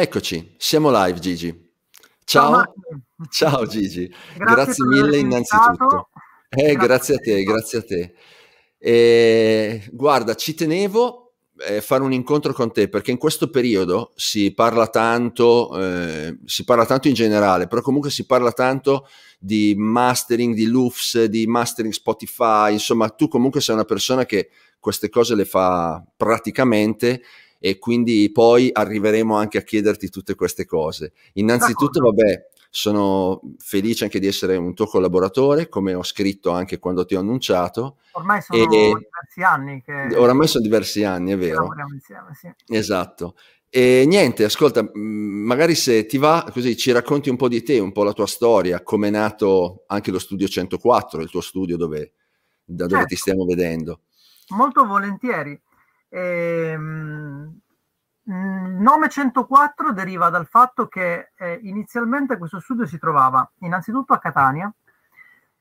Eccoci, siamo live, Gigi. Ciao Gigi. Grazie mille innanzitutto. Grazie a te. Guarda, ci tenevo fare un incontro con te, perché in questo periodo si parla tanto in generale, però comunque si parla tanto di mastering, di LUFS, di mastering Spotify, insomma tu comunque sei una persona che queste cose le fa praticamente, e quindi poi arriveremo anche a chiederti tutte queste cose. Innanzitutto vabbè, sono felice anche di essere un tuo collaboratore, come ho scritto anche quando ti ho annunciato. Ormai sono diversi anni, è vero. Lavoriamo insieme, sì. Esatto. E niente, ascolta, magari se ti va così ci racconti un po' di te, un po' la tua storia, come è nato anche lo studio 104, il tuo studio dove ti stiamo vedendo. Molto volentieri. Il nome 104 deriva dal fatto che inizialmente questo studio si trovava innanzitutto a Catania,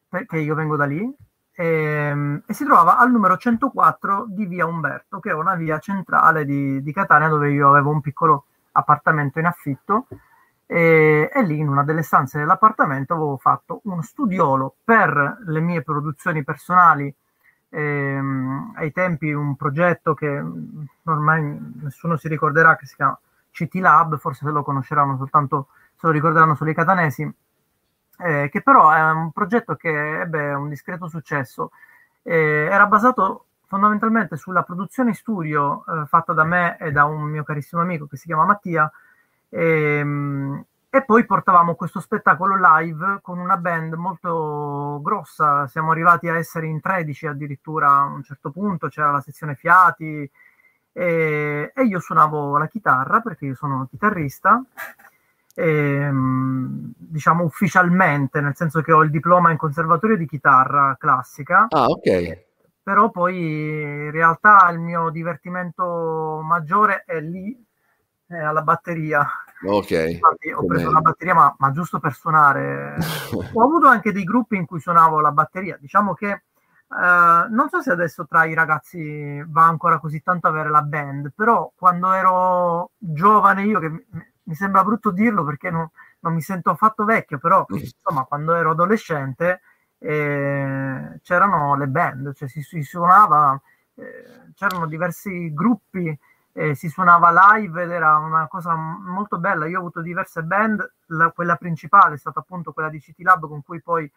perché io vengo da lì, e si trovava al numero 104 di via Umberto, che è una via centrale di Catania, dove io avevo un piccolo appartamento in affitto, e lì in una delle stanze dell'appartamento avevo fatto uno studiolo per le mie produzioni personali. Ai tempi un progetto che ormai nessuno si ricorderà, che si chiama CT Lab, forse se lo ricorderanno solo i catanesi, che però è un progetto che ebbe un discreto successo. Era basato fondamentalmente sulla produzione studio fatta da me e da un mio carissimo amico che si chiama Mattia, e poi portavamo questo spettacolo live con una band molto grossa. Siamo arrivati a essere in 13 addirittura a un certo punto, c'era la sezione fiati, e io suonavo la chitarra, perché io sono chitarrista, diciamo ufficialmente, nel senso che ho il diploma in conservatorio di chitarra classica. Ah, ok. Però poi in realtà il mio divertimento maggiore è lì, è alla batteria. Ok. Infatti, ho preso la batteria ma giusto per suonare. Ho avuto anche dei gruppi in cui suonavo la batteria, diciamo che non so se adesso tra i ragazzi va ancora così tanto avere la band, però quando ero giovane io, che mi sembra brutto dirlo perché non mi sento affatto vecchio, però insomma quando ero adolescente c'erano le band, cioè si suonava, c'erano diversi gruppi. Si suonava live ed era una cosa molto bella. Io ho avuto diverse band, quella principale è stata appunto quella di City Lab, con cui poi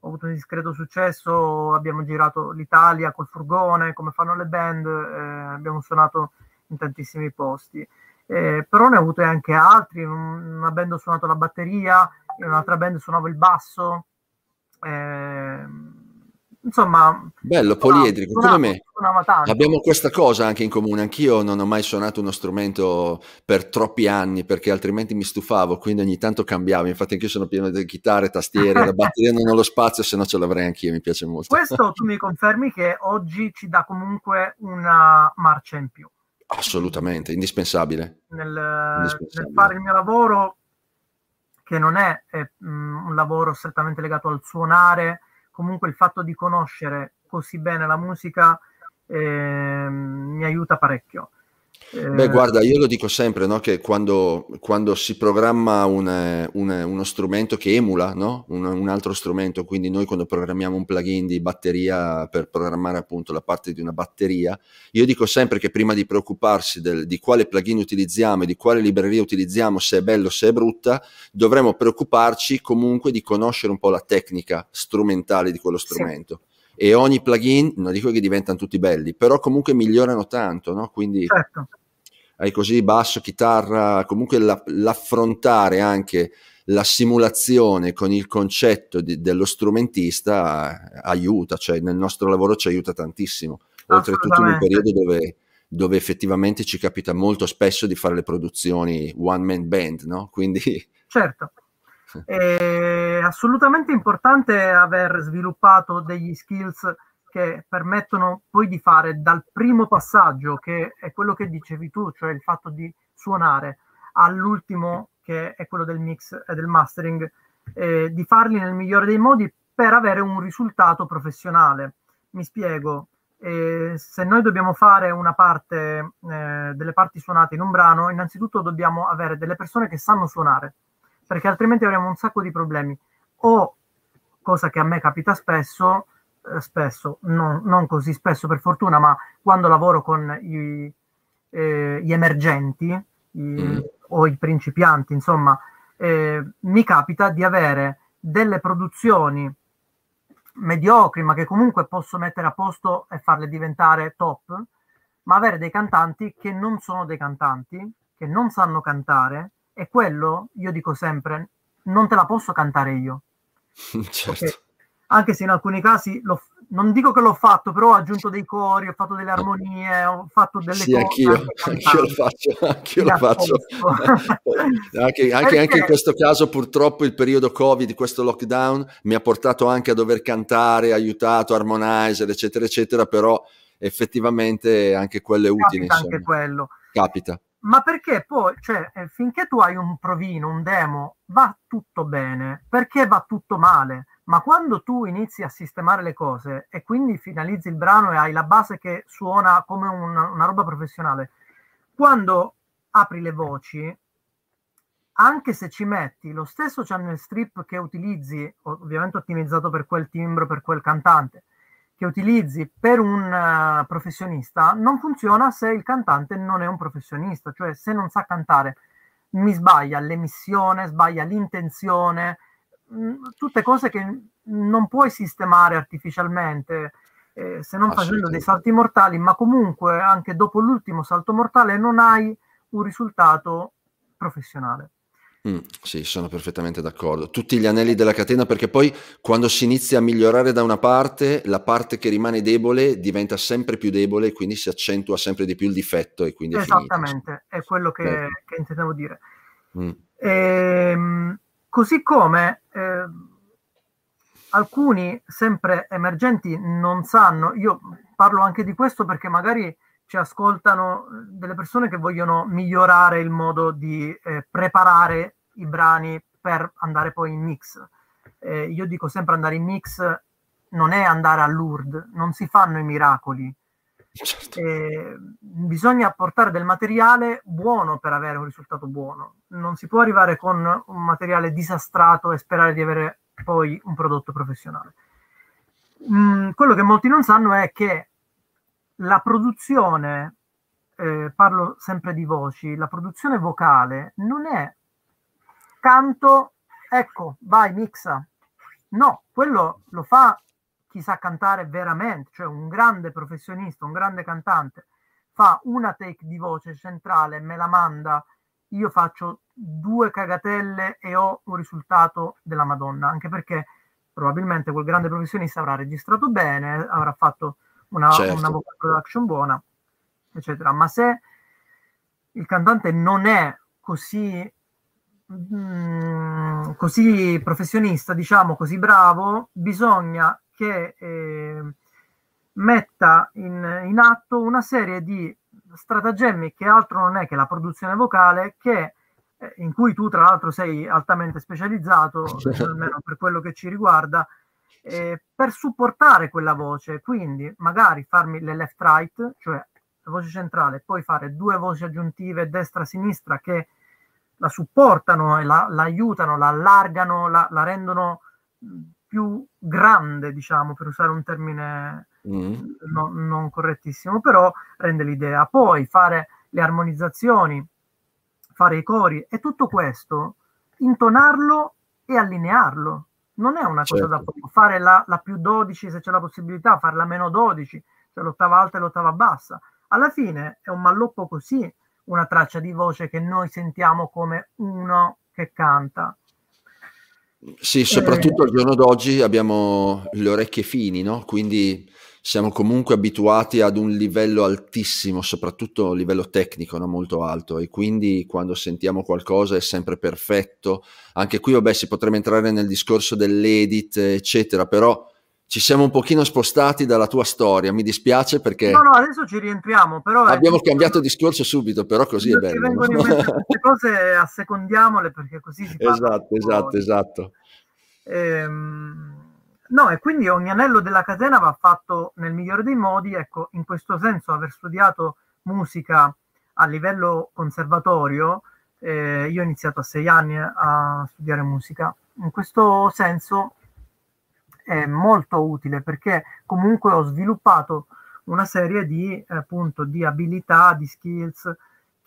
ho avuto un discreto successo. Abbiamo girato l'Italia col furgone, come fanno le band, abbiamo suonato in tantissimi posti, però ne ho avute anche altri. Una band ho suonato la batteria, in un'altra band suonavo il basso, insomma bello, poliedrico. Come me abbiamo questa cosa anche in comune. Anch'io non ho mai suonato uno strumento per troppi anni, perché altrimenti mi stufavo, quindi ogni tanto cambiavo. Infatti anch'io sono pieno di chitarre, tastiere, la batteria non ho lo spazio, se no ce l'avrei anch'io, mi piace molto. Questo tu mi confermi che oggi ci dà comunque una marcia in più? Assolutamente, indispensabile nel fare il mio lavoro, che non è un lavoro strettamente legato al suonare. Comunque il fatto di conoscere così bene la musica mi aiuta parecchio. Beh, guarda, io lo dico sempre, no? Che quando si programma uno strumento che emula, no? un altro strumento, quindi noi quando programmiamo un plugin di batteria per programmare appunto la parte di una batteria, io dico sempre che prima di preoccuparsi di quale plugin utilizziamo e di quale libreria utilizziamo, se è bello, se è brutta, dovremmo preoccuparci comunque di conoscere un po' la tecnica strumentale di quello strumento. Sì. E ogni plugin, non dico che diventano tutti belli, però comunque migliorano tanto, no? Quindi certo. Hai così basso, chitarra, comunque l'affrontare anche la simulazione con il concetto dello strumentista aiuta, cioè nel nostro lavoro ci aiuta tantissimo, oltretutto in un periodo dove dove effettivamente ci capita molto spesso di fare le produzioni one man band, no? Quindi certo, è assolutamente importante aver sviluppato degli skills che permettono poi di fare dal primo passaggio, che è quello che dicevi tu, cioè il fatto di suonare, all'ultimo che è quello del mix e del mastering, di farli nel migliore dei modi per avere un risultato professionale. Mi spiego, se noi dobbiamo fare una parte, delle parti suonate in un brano, innanzitutto dobbiamo avere delle persone che sanno suonare, perché altrimenti avremo un sacco di problemi, o, cosa che a me capita spesso, non così spesso per fortuna, ma quando lavoro con gli emergenti o i principianti, insomma, mi capita di avere delle produzioni mediocri, ma che comunque posso mettere a posto e farle diventare top, ma avere dei cantanti che non sono dei cantanti, che non sanno cantare, e quello, io dico sempre, non te la posso cantare io. Certo. Perché, anche se in alcuni casi non dico che l'ho fatto, però ho aggiunto dei cori, ho fatto delle armonie, ho fatto delle cose. Anch'io lo faccio, Anche in questo caso purtroppo il periodo Covid, questo lockdown, mi ha portato anche a dover cantare, aiutato, harmonizer, eccetera, eccetera, però effettivamente anche quello è utile. Capita anche quello. Capita. Ma perché poi, cioè, finché tu hai un provino, un demo, va tutto bene, perché va tutto male? Ma quando tu inizi a sistemare le cose e quindi finalizzi il brano e hai la base che suona come una roba professionale, quando apri le voci, anche se ci metti lo stesso channel strip che utilizzi, ovviamente ottimizzato per quel timbro, per quel cantante, che utilizzi per un professionista, non funziona se il cantante non è un professionista, cioè se non sa cantare, mi sbaglia l'emissione, sbaglia l'intenzione, tutte cose che non puoi sistemare artificialmente, se non facendo dei salti mortali, ma comunque anche dopo l'ultimo salto mortale non hai un risultato professionale. Sì, sono perfettamente d'accordo, tutti gli anelli della catena, perché poi quando si inizia a migliorare da una parte, la parte che rimane debole diventa sempre più debole e quindi si accentua sempre di più il difetto, e quindi esattamente è quello che intendevo dire. Così come alcuni sempre emergenti non sanno, io parlo anche di questo perché magari ci ascoltano delle persone che vogliono migliorare il modo di preparare i brani per andare poi in mix. Io dico sempre, andare in mix non è andare all'Urd, non si fanno i miracoli. Certo. Bisogna portare del materiale buono per avere un risultato buono, non si può arrivare con un materiale disastrato e sperare di avere poi un prodotto professionale. Quello che molti non sanno è che la produzione, parlo sempre di voci, la produzione vocale non è canto, ecco, vai, mixa, no, quello lo fa chi sa cantare veramente, cioè un grande professionista, un grande cantante, fa una take di voce centrale, me la manda, io faccio due cagatelle e ho un risultato della Madonna, anche perché probabilmente quel grande professionista avrà registrato bene, avrà fatto una vocal production buona, eccetera. Ma se il cantante non è così professionista, diciamo così bravo, bisogna che metta in atto una serie di stratagemmi che altro non è che la produzione vocale, che in cui tu tra l'altro sei altamente specializzato, almeno per quello che ci riguarda, per supportare quella voce. Quindi magari farmi le left-right, cioè la voce centrale, poi fare due voci aggiuntive destra-sinistra che la supportano e la aiutano, la allargano, la rendono più grande, diciamo, per usare un termine non correttissimo, però rende l'idea. Poi fare le armonizzazioni, fare i cori, e tutto questo intonarlo e allinearlo non è una cosa da poco. Fare la più 12 se c'è la possibilità, fare la meno 12, cioè l'ottava alta e l'ottava bassa, alla fine è un malloppo così, una traccia di voce che noi sentiamo come uno che canta. Sì, soprattutto al giorno d'oggi abbiamo le orecchie fini, no? Quindi siamo comunque abituati ad un livello altissimo, soprattutto a livello tecnico, no? Molto alto, e quindi quando sentiamo qualcosa è sempre perfetto. Anche qui vabbè, si potrebbe entrare nel discorso dell'edit eccetera, però ci siamo un pochino spostati dalla tua storia, mi dispiace perché... No, adesso ci rientriamo, però... Abbiamo cambiato discorso subito, però così è bello. Vengono in mente queste cose, assecondiamole, perché così si parla. Esatto. E quindi ogni anello della catena va fatto nel migliore dei modi. Ecco, in questo senso aver studiato musica a livello conservatorio, io ho iniziato a 6 anni a studiare musica, in questo senso... è molto utile, perché comunque ho sviluppato una serie di appunto di abilità, di skills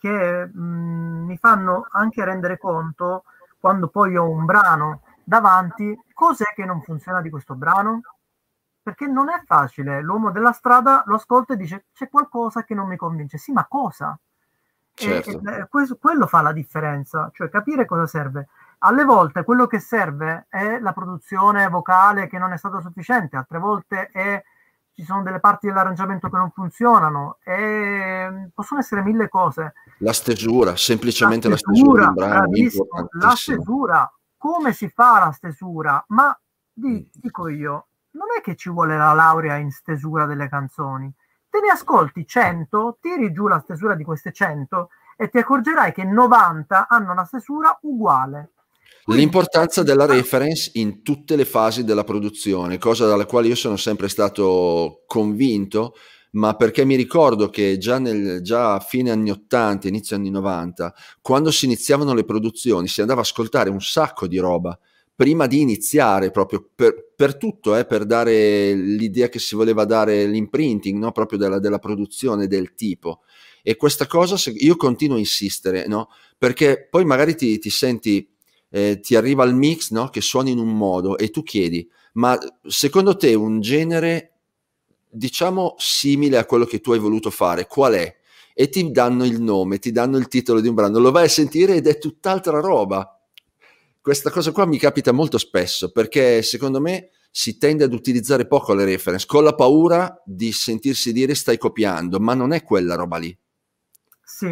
che mi fanno anche rendere conto, quando poi ho un brano davanti, cos'è che non funziona di questo brano, perché non è facile. L'uomo della strada lo ascolta e dice c'è qualcosa che non mi convince, sì, ma cosa? Certo. Quello fa la differenza, cioè capire cosa serve. Alle volte quello che serve è la produzione vocale che non è stata sufficiente, altre volte ci sono delle parti dell'arrangiamento che non funzionano, possono essere mille cose. La stesura, semplicemente la stesura di un brano, importantissimo. La stesura, come si fa la stesura? Ma dico io, non è che ci vuole la laurea in stesura delle canzoni. Te ne ascolti 100, tiri giù la stesura di queste 100 e ti accorgerai che 90 hanno una stesura uguale. L'importanza della reference in tutte le fasi della produzione, cosa dalla quale io sono sempre stato convinto, ma perché mi ricordo che già a fine anni 80, inizio anni 90, quando si iniziavano le produzioni, si andava a ascoltare un sacco di roba prima di iniziare, proprio per tutto, per dare l'idea che si voleva dare, l'imprinting, no? Proprio della produzione, del tipo. E questa cosa io continuo a insistere, no? Perché poi magari ti senti... ti arriva il mix, no? Che suona in un modo e tu chiedi, ma secondo te un genere, diciamo, simile a quello che tu hai voluto fare, qual è? E ti danno il nome, ti danno il titolo di un brano, lo vai a sentire ed è tutt'altra roba. Questa cosa qua mi capita molto spesso, perché secondo me si tende ad utilizzare poco le reference, con la paura di sentirsi dire stai copiando, ma non è quella roba lì. Sì,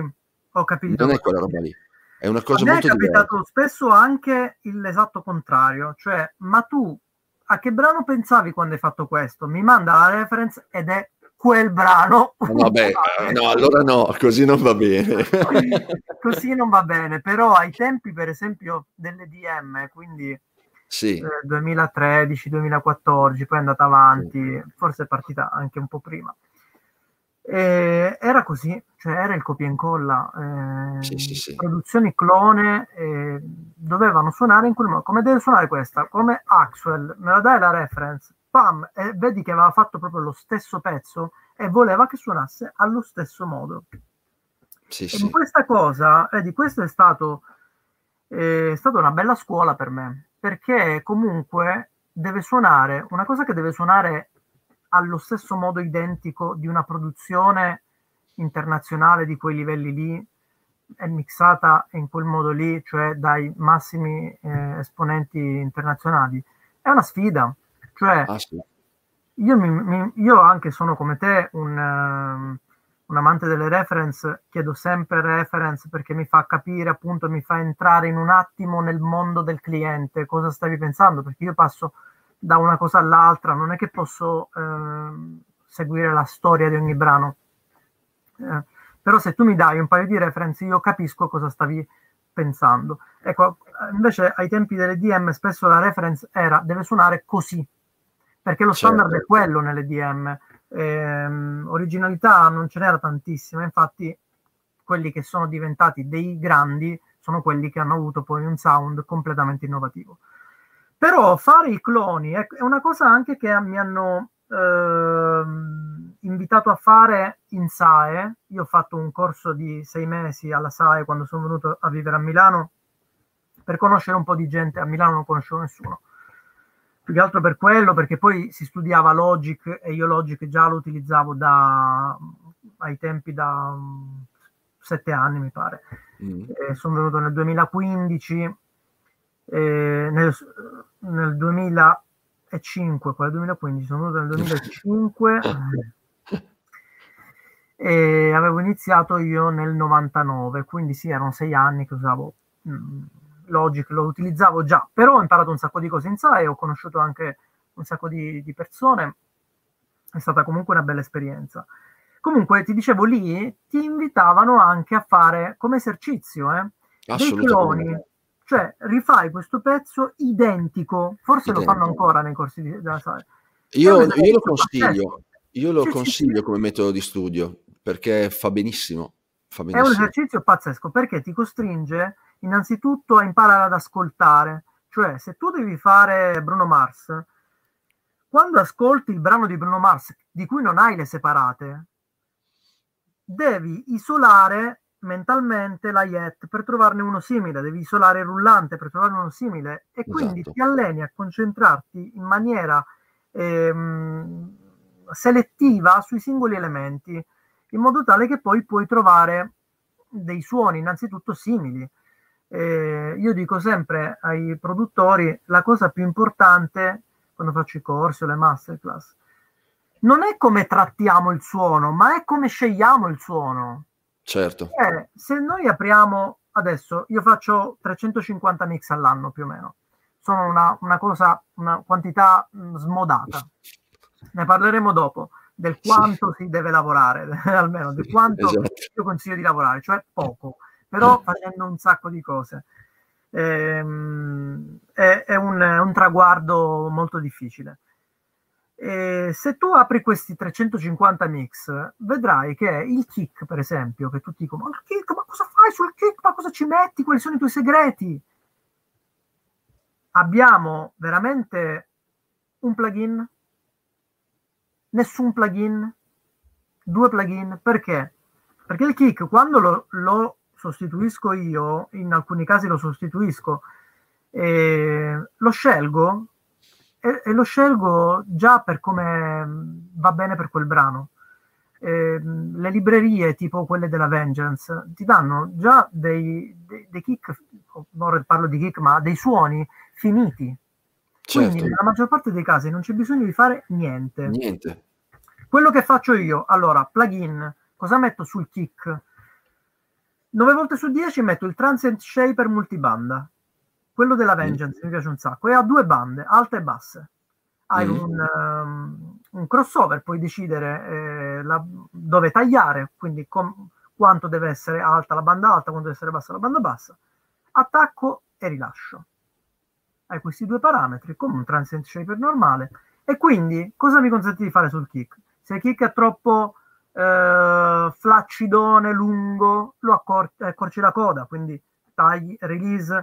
ho capito. Non è quella roba lì. È una cosa molto diversa. A me è capitato spesso anche l'esatto contrario, cioè, ma tu a che brano pensavi quando hai fatto questo? Mi manda la reference ed è quel brano. Vabbè, no, allora no, così non va bene. Così non va bene, però ai tempi, per esempio, delle DM, quindi sì. 2013-2014, poi è andata avanti, forse è partita anche un po' prima. Era così, cioè era il copia e incolla, sì. Produzioni clone, dovevano suonare in quel modo, come deve suonare questa, come Axwell, me la dai la reference, pam, e vedi che aveva fatto proprio lo stesso pezzo e voleva che suonasse allo stesso modo. Sì. Questa cosa, vedi, questa è stata una bella scuola per me, perché comunque deve suonare una cosa che deve suonare allo stesso modo identico di una produzione internazionale di quei livelli lì, è mixata in quel modo lì, cioè dai massimi esponenti internazionali. È una sfida, cioè io anche sono come te un amante delle reference, chiedo sempre reference perché mi fa capire, appunto, mi fa entrare in un attimo nel mondo del cliente, cosa stavi pensando, perché io passo da una cosa all'altra, non è che posso seguire la storia di ogni brano, però se tu mi dai un paio di reference io capisco cosa stavi pensando. Ecco, invece ai tempi delle DM spesso la reference era deve suonare così, perché lo standard è quello nelle DM, originalità non ce n'era tantissima, infatti quelli che sono diventati dei grandi sono quelli che hanno avuto poi un sound completamente innovativo. Però fare i cloni è una cosa anche che mi hanno invitato a fare in SAE. Io ho fatto un corso di 6 mesi alla SAE quando sono venuto a vivere a Milano, per conoscere un po' di gente. A Milano non conoscevo nessuno, più che altro per quello, perché poi si studiava Logic e io Logic già lo utilizzavo ai tempi da 7 anni, mi pare. Sono venuto nel 2015. Nel 2000 2005, qua 2015, sono venuto nel 2005 e avevo iniziato io nel 99, quindi sì, erano 6 anni che usavo Logic, lo utilizzavo già, però ho imparato un sacco di cose in SAE, ho conosciuto anche un sacco di persone, è stata comunque una bella esperienza. Comunque ti dicevo, lì ti invitavano anche a fare come esercizio dei cloni, cioè rifai questo pezzo identico, forse identico. Lo fanno ancora nei corsi della SAE. Io lo consiglio, io lo consiglio come metodo di studio, perché fa benissimo, È un esercizio pazzesco, perché ti costringe innanzitutto a imparare ad ascoltare, cioè se tu devi fare Bruno Mars, quando ascolti il brano di Bruno Mars di cui non hai le separate, devi isolare mentalmente la yet per trovarne uno simile, devi isolare il rullante per trovarne uno simile, e quindi ti alleni a concentrarti in maniera selettiva sui singoli elementi, in modo tale che poi puoi trovare dei suoni innanzitutto simili. Io dico sempre ai produttori, la cosa più importante quando faccio i corsi o le masterclass non è come trattiamo il suono, ma è come scegliamo il suono. Certo. Se noi apriamo, adesso io faccio 350 mix all'anno più o meno, sono una quantità smodata, ne parleremo dopo del quanto si deve lavorare, almeno di quanto io consiglio di lavorare, cioè poco, però facendo un sacco di cose. È un traguardo molto difficile. Se tu apri questi 350 mix, vedrai che il kick, per esempio, che tutti dicono: ma il kick, ma cosa fai sul kick? Ma cosa ci metti? Quali sono i tuoi segreti? Abbiamo veramente un plugin? Nessun plugin? 2 plugin? Perché? Perché il kick, quando lo sostituisco io, in alcuni casi lo sostituisco, lo scelgo e lo scelgo già per come va bene per quel brano. Le librerie tipo quelle della Vengeance ti danno già dei kick, non parlo di kick, ma dei suoni finiti. Certo. Quindi nella maggior parte dei casi non c'è bisogno di fare niente. Niente. Quello che faccio io, allora, plugin, cosa metto sul kick? 9 volte su 10 metto il Transient Shaper multibanda, quello della Vengeance mi piace un sacco, e ha 2 bande, alte e basse, hai un crossover, puoi decidere dove tagliare, quindi quanto deve essere alta la banda alta, quanto deve essere bassa la banda bassa, attacco e rilascio, hai questi 2 parametri come un Transient Shaper normale. E quindi cosa mi consente di fare sul kick? Se il kick è troppo flaccidone, lungo, lo accorci la coda, quindi tagli, release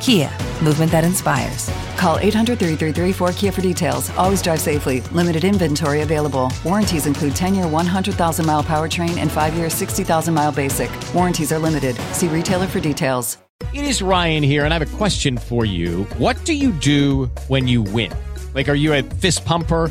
Kia, movement that inspires. Call 800-333-4KIA for details. Always drive safely. Limited inventory available. Warranties include 10-year 100,000-mile powertrain and 5-year 60,000-mile basic. Warranties are limited. See retailer for details. It is Ryan here, and I have a question for you. What do you do when you win? Like, are you a fist pumper?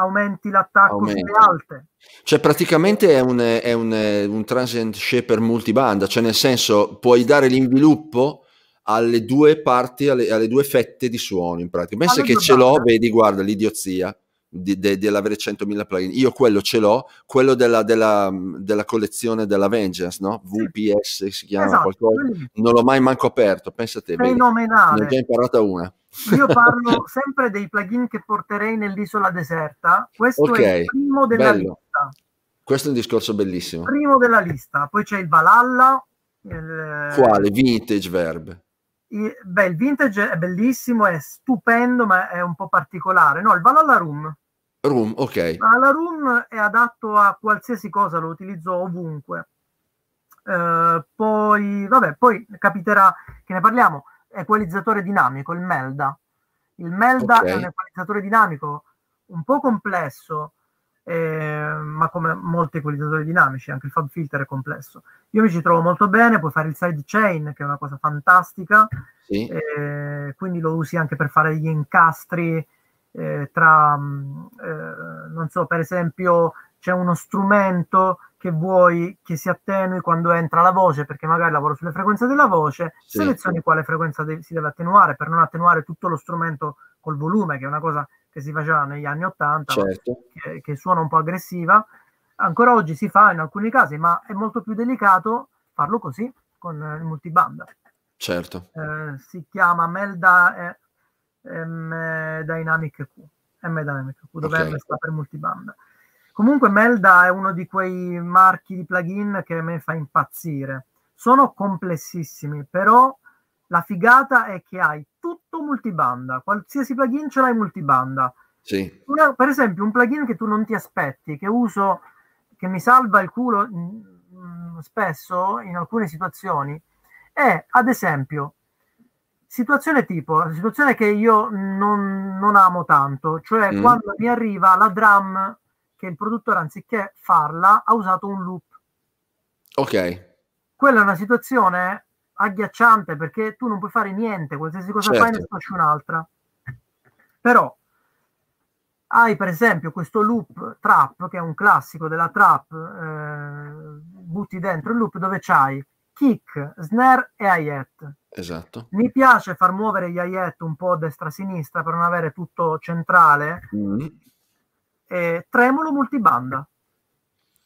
Aumenti l'attacco sulle alte. Cioè praticamente è un transient shaper multibanda, cioè nel senso puoi dare l'inviluppo alle 2 parti, alle 2 fette di suono in pratica. Pensa che ce l'ho, vedi, guarda l'idiozia dell'avere 100.000 plugin. Io quello ce l'ho, quello della collezione della Vengeance, no? VPS si chiama, esatto, qualcosa. Non l'ho mai manco aperto, pensa te. Fenomenale. Ne ho già imparata una. Io parlo sempre dei plugin che porterei nell'isola deserta. Questo è il primo della lista. Questo è un discorso bellissimo. Primo della lista. Poi c'è il Valhalla. Quale? Vintage Verb. Beh, il vintage è bellissimo, è stupendo, ma è un po' particolare. No, il Valhalla Room, ok. Valhalla Room è adatto a qualsiasi cosa, lo utilizzo ovunque. Poi capiterà che ne parliamo. Equalizzatore dinamico, il Melda. Il Melda okay. È un equalizzatore dinamico un po' complesso, ma come molti equalizzatori dinamici, anche il FabFilter è complesso. Io mi ci trovo molto bene, puoi fare il sidechain, che è una cosa fantastica, sì. Quindi lo usi anche per fare gli incastri non so, per esempio c'è uno strumento che vuoi che si attenui quando entra la voce, perché magari lavoro sulle frequenze della voce, sì. Selezioni quale frequenza si deve attenuare per non attenuare tutto lo strumento col volume, che è una cosa che si faceva negli anni 80, certo. che suona un po' aggressiva. Ancora oggi si fa in alcuni casi, ma è molto più delicato farlo così, con il multibanda. Certo. Si chiama Melda M Dynamic Q, dove okay. M sta per multibanda. Comunque Melda è uno di quei marchi di plugin che a me fa impazzire. Sono complessissimi, però la figata è che hai tutto multibanda. Qualsiasi plugin ce l'hai multibanda. Sì. Per esempio un plugin che tu non ti aspetti, che uso, che mi salva il culo spesso in alcune situazioni, è ad esempio situazione che io non amo tanto, cioè quando mi arriva la drum che il produttore, anziché farla, ha usato un loop. Ok. Quella è una situazione agghiacciante, perché tu non puoi fare niente, qualsiasi cosa certo. Fai ne faccio un'altra. Però hai per esempio questo loop trap, che è un classico della trap, butti dentro il loop dove c'hai kick, snare e hi-hat. Esatto. Mi piace far muovere gli hi-hat un po' a destra-sinistra per non avere tutto centrale, tremolo multibanda,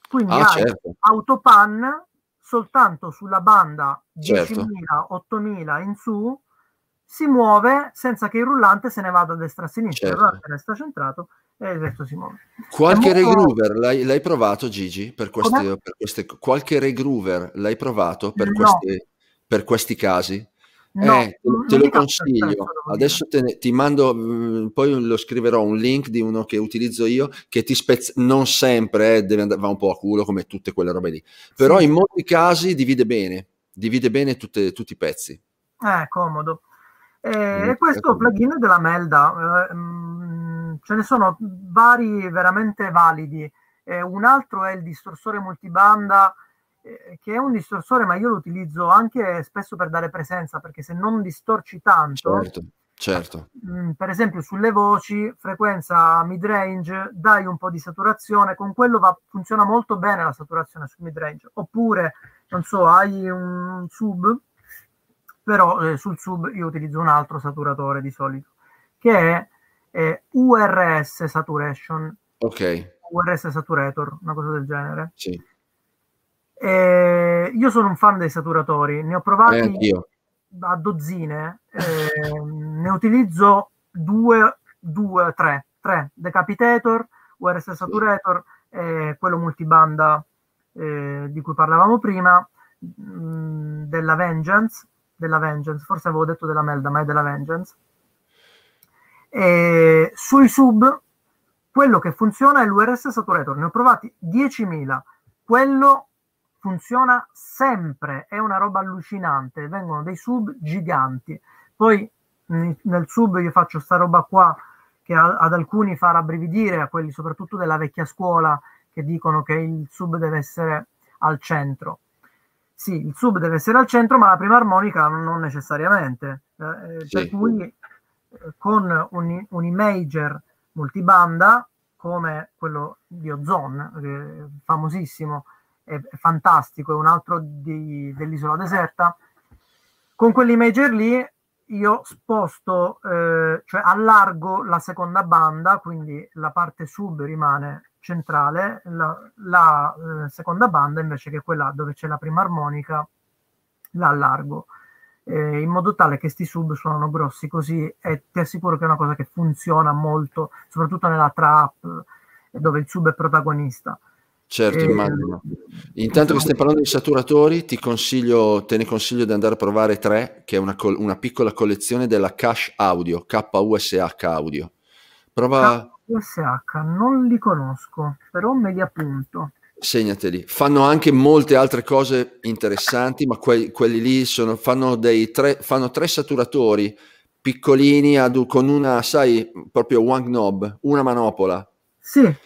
quindi hai certo. Autopan soltanto sulla banda certo. 10.000-8.000 in su, si muove senza che il rullante se ne vada a destra a sinistra, certo. Il rullante resta centrato e il resto si muove. Qualche regroover l'hai provato, Gigi, per queste qualche regroover l'hai provato per questi casi? No, te lo consiglio adesso, ti mando poi lo scriverò un link di uno che utilizzo io, che ti non sempre va un po' a culo come tutte quelle robe lì, però sì. In molti casi divide bene tutti i pezzi, è comodo. E questo plugin della Melda ce ne sono vari veramente validi. Un altro è il distorsore multibanda, che è un distorsore, ma io lo utilizzo anche spesso per dare presenza, perché se non distorci tanto, certo. Per esempio sulle voci, frequenza mid-range, dai un po' di saturazione, con quello funziona molto bene la saturazione su mid-range, oppure, non so, hai un sub, però sul sub io utilizzo un altro saturatore di solito, che è URS Saturation, okay. URS Saturator, una cosa del genere. Sì. Io sono un fan dei saturatori, ne ho provati a dozzine, ne utilizzo tre, Decapitator, URS Saturator, quello multibanda di cui parlavamo prima, della Vengeance, forse avevo detto della Melda, ma è della Vengeance. Sui sub, quello che funziona è l'URS Saturator, ne ho provati 10.000, quello funziona sempre, è una roba allucinante, vengono dei sub giganti. Poi nel sub io faccio sta roba qua che ad alcuni fa rabbrividire, a quelli soprattutto della vecchia scuola che dicono che il sub deve essere al centro. Sì, il sub deve essere al centro, ma la prima armonica non necessariamente, sì. Per cui con un imager multibanda come quello di Ozone, famosissimo, è fantastico, è un altro dell'isola deserta. Con quell'imager lì io sposto, cioè allargo la seconda banda, quindi la parte sub rimane centrale, la seconda banda invece che quella dove c'è la prima armonica la allargo, in modo tale che sti sub suonano grossi così, e ti assicuro che è una cosa che funziona molto, soprattutto nella trap dove il sub è protagonista. Certo, immagino. Intanto che stai parlando di saturatori, te ne consiglio di andare a provare 3, che è una piccola collezione della Cash Audio, KUSH Audio. Prova... KUSH, non li conosco, però me li appunto. Segnateli. Fanno anche molte altre cose interessanti, ma quelli lì fanno tre saturatori piccolini con una, sai, proprio one knob, una manopola. Sì.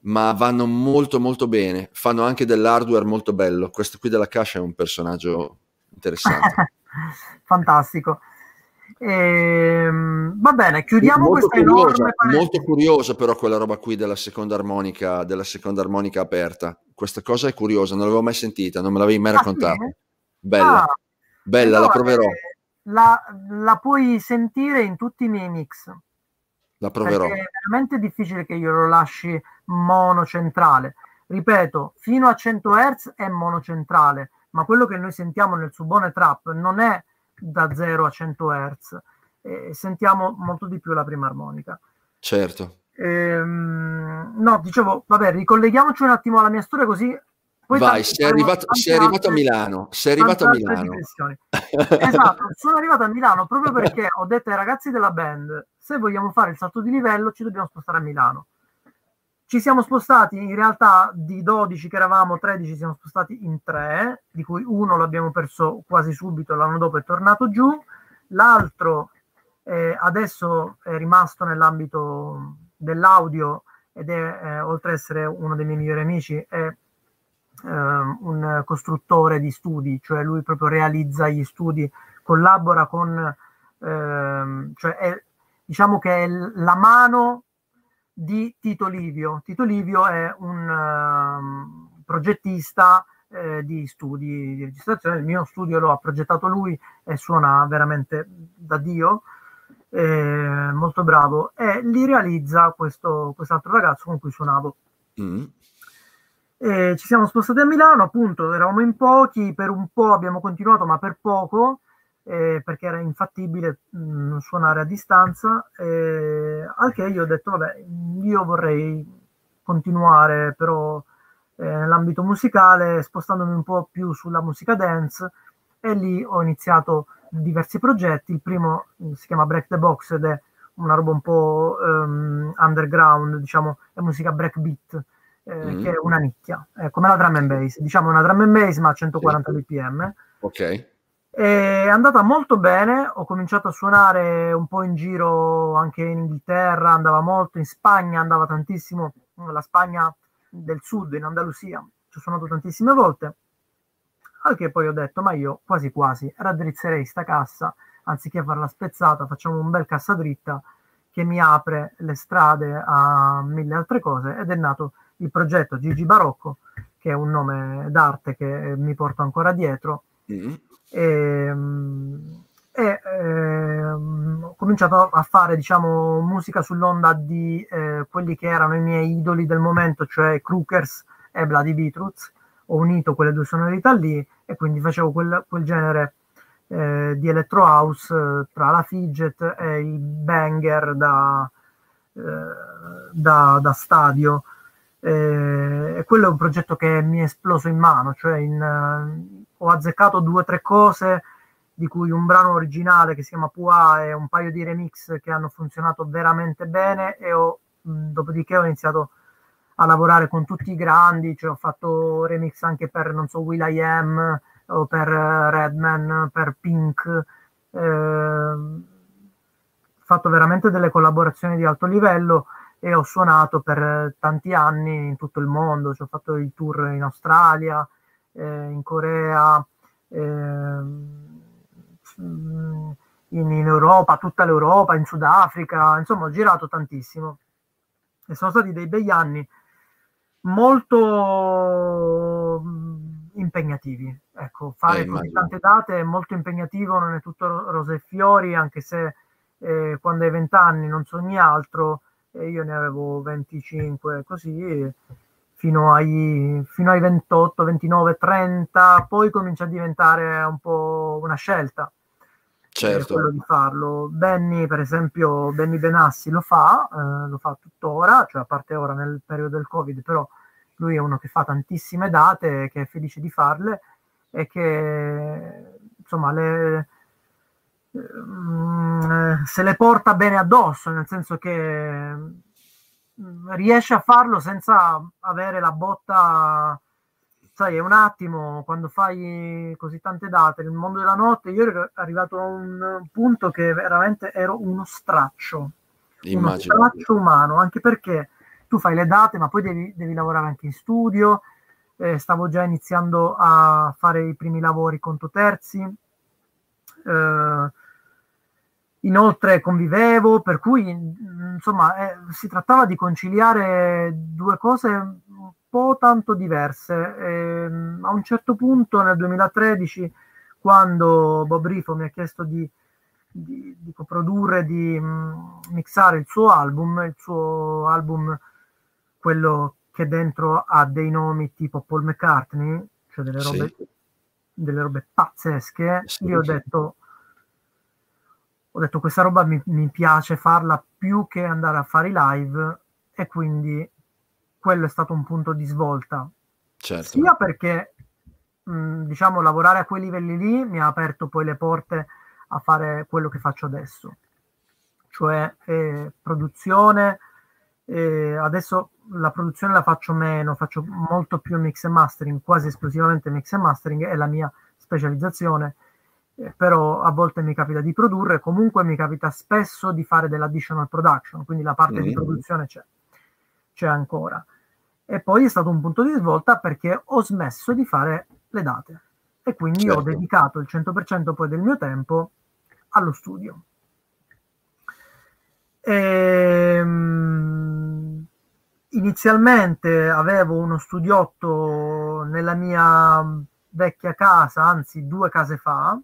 Ma vanno molto molto bene, fanno anche dell'hardware molto bello. Questo qui della Cash è un personaggio interessante. Fantastico. Va bene, chiudiamo molto questa enorme parentesi. Molto curiosa però quella roba qui della seconda armonica aperta. Questa cosa è curiosa, non l'avevo mai sentita, non me l'avevi mai raccontata. Sì? Bella, allora, la proverò. La puoi sentire in tutti i miei mix. La proverò. Perché è veramente difficile che io lo lasci monocentrale. Ripeto, fino a 100 Hz è monocentrale, ma quello che noi sentiamo nel subone trap non è da 0 a 100 Hz. Sentiamo molto di più la prima armonica. Certo. No, dicevo, vabbè, ricolleghiamoci un attimo alla mia storia così... Poi vai, sei arrivato a Milano. Sei arrivato a Milano. Esatto, sono arrivato a Milano proprio perché ho detto ai ragazzi della band: se vogliamo fare il salto di livello ci dobbiamo spostare a Milano. Ci siamo spostati, in realtà di 12 che eravamo, 13 siamo spostati in 3, di cui uno l'abbiamo perso quasi subito, l'anno dopo è tornato giù, l'altro adesso è rimasto nell'ambito dell'audio ed è, oltre ad essere uno dei miei migliori amici, è un costruttore di studi, cioè lui proprio realizza gli studi, collabora con cioè è, diciamo che è la mano di Tito Livio. Tito Livio è un progettista di studi di registrazione. Il mio studio lo ha progettato lui e suona veramente da Dio, molto bravo, e li realizza quest'altro ragazzo con cui suonavo. E ci siamo spostati a Milano, appunto, eravamo in pochi, per un po' abbiamo continuato, ma per poco, perché era infattibile suonare a distanza, al che io ho detto, vabbè, io vorrei continuare però nell'ambito musicale, spostandomi un po' più sulla musica dance, e lì ho iniziato diversi progetti. Il primo si chiama Break the Box ed è una roba un po' underground, diciamo, è musica breakbeat, che è una nicchia, come la drum and bass, diciamo una drum and bass ma a 140 bpm. Ok. È andata molto bene, ho cominciato a suonare un po' in giro, anche in Inghilterra andava molto, in Spagna andava tantissimo, la Spagna del sud, in Andalusia, ci ho suonato tantissime volte, al che poi ho detto, ma io quasi quasi raddrizzerei sta cassa, anziché farla spezzata, facciamo un bel cassa dritta che mi apre le strade a mille altre cose, ed è nato il progetto Gigi Barocco, che è un nome d'arte che mi porto ancora dietro. Ho cominciato a fare, diciamo, musica sull'onda di quelli che erano i miei idoli del momento, cioè Crookers e Bloody Beetroots. Ho unito quelle due sonorità lì e quindi facevo quel genere di electro house tra la fidget e il banger da stadio. E quello è un progetto che mi è esploso in mano, cioè ho azzeccato 2 o 3 cose, di cui un brano originale che si chiama Pua e un paio di remix che hanno funzionato veramente bene, e dopodiché ho iniziato a lavorare con tutti i grandi, cioè ho fatto remix anche per, non so, will.i.am, o per Redman, per Pink, ho fatto veramente delle collaborazioni di alto livello e ho suonato per tanti anni in tutto il mondo, cioè ho fatto il tour in Australia, in Corea, in Europa, tutta l'Europa, in Sudafrica, insomma ho girato tantissimo e sono stati dei begli anni molto impegnativi, ecco, fare così tante date è molto impegnativo, non è tutto rose e fiori, anche se quando hai 20 anni non sogni altro. E io ne avevo 25, così fino ai 28, 29, 30, poi comincia a diventare un po' una scelta. Certo. Quello di farlo. Benny Benassi lo fa tuttora, cioè a parte ora nel periodo del Covid, però Lui è uno che fa tantissime date, che è felice di farle e che insomma se le porta bene addosso, nel senso che riesce a farlo senza avere la botta. Sai, è un attimo, quando fai così tante date nel mondo della notte, io ero arrivato a un punto che veramente ero uno straccio. Immagino. Uno straccio umano, anche perché tu fai le date ma poi devi lavorare anche in studio, stavo già iniziando a fare i primi lavori conto terzi, inoltre convivevo, per cui insomma si trattava di conciliare due cose un po' tanto diverse. A un certo punto nel 2013, quando Bob Rifo mi ha chiesto di coprodurre, di mixare il suo album, quello che dentro ha dei nomi tipo Paul McCartney, cioè delle robe pazzesche, sì, io ho detto questa roba mi piace farla più che andare a fare i live, e quindi quello è stato un punto di svolta, certo. Sia perché diciamo lavorare a quei livelli lì mi ha aperto poi le porte a fare quello che faccio adesso, cioè produzione. Adesso la produzione la faccio meno, faccio molto più mix e mastering, quasi esclusivamente mix e mastering è la mia specializzazione, però a volte mi capita di produrre, comunque mi capita spesso di fare dell'additional production, quindi la parte di produzione c'è ancora. E poi è stato un punto di svolta perché ho smesso di fare le date e quindi certo. Ho dedicato il 100% poi del mio tempo allo studio. Inizialmente avevo uno studiotto nella mia vecchia casa, anzi 2 case fa,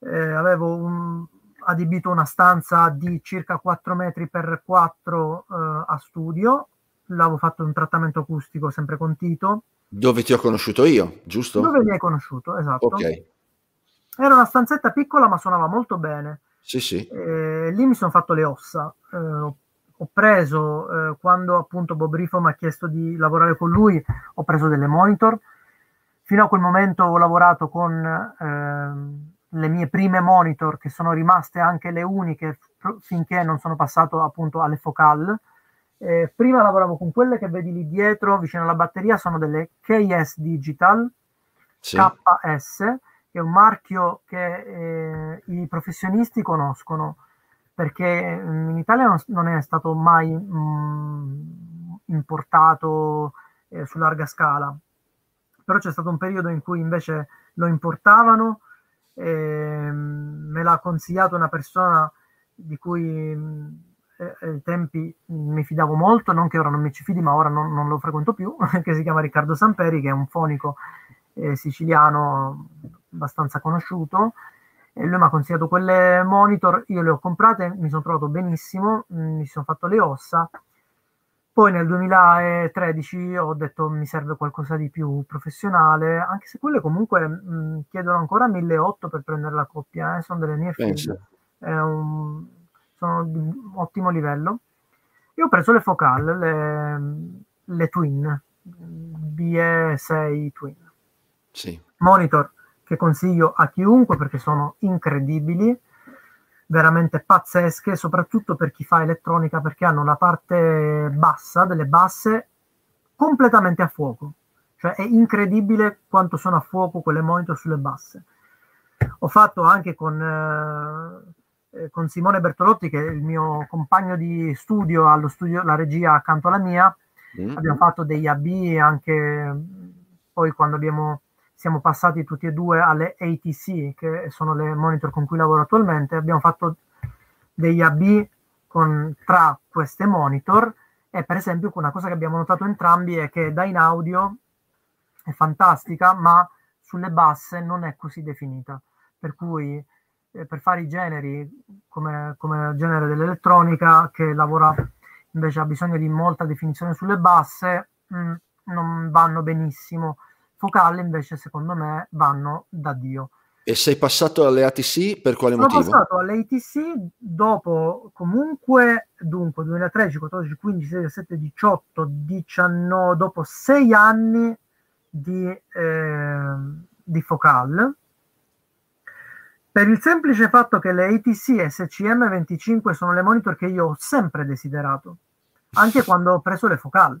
avevo adibito una stanza di circa 4 metri per 4 a studio, l'avevo fatto un trattamento acustico sempre con Tito. Dove ti ho conosciuto io, giusto? Dove mi hai conosciuto, esatto. Ok. Era una stanzetta piccola ma suonava molto bene. Sì, sì. Lì mi sono fatto le ossa, ho preso, quando appunto Bob Rifo mi ha chiesto di lavorare con lui, ho preso delle monitor. Fino a quel momento ho lavorato con le mie prime monitor, che sono rimaste anche le uniche finché non sono passato appunto alle Focal. Prima lavoravo con quelle che vedi lì dietro vicino alla batteria, sono delle KS Digital, sì. KS, che è un marchio che i professionisti conoscono, perché in Italia non è stato mai importato su larga scala, però c'è stato un periodo in cui invece lo importavano, me l'ha consigliato una persona di cui ai tempi mi fidavo molto, non che ora non mi ci fidi, ma ora non lo frequento più, che si chiama Riccardo Samperi, che è un fonico siciliano abbastanza conosciuto. Lui mi ha consigliato quelle monitor, io le ho comprate, mi sono trovato benissimo, mi sono fatto le ossa. Poi nel 2013 ho detto mi serve qualcosa di più professionale, anche se quelle comunque chiedono ancora 1.800 per prendere la coppia, sono delle mie figlie, sono di un ottimo livello. Io ho preso le Focal, le Twin, BE6 Twin, sì. Monitor che consiglio a chiunque perché sono incredibili, veramente pazzesche, soprattutto per chi fa elettronica, perché hanno la parte bassa delle basse completamente a fuoco, cioè è incredibile quanto sono a fuoco quelle monitor sulle basse. Ho fatto anche con Simone Bertolotti, che è il mio compagno di studio, allo studio, la regia accanto alla mia, abbiamo fatto degli AB anche poi quando siamo passati tutti e due alle ATC, che sono le monitor con cui lavoro attualmente. Abbiamo fatto degli AB tra queste monitor, e per esempio una cosa che abbiamo notato entrambi è che Dyne Audio è fantastica, ma sulle basse non è così definita, per cui per fare i generi come il genere dell'elettronica, che lavora invece ha bisogno di molta definizione sulle basse, non vanno benissimo. Focal invece secondo me vanno da Dio, E sei passato alle ATC per quale motivo? Sono passato alle ATC dopo comunque, dunque 2013, 14, 15, 16, 17, 18, 19, dopo 6 anni di Focal, per il semplice fatto che le ATC SCM25 sono le monitor che io ho sempre desiderato, anche quando ho preso le Focal,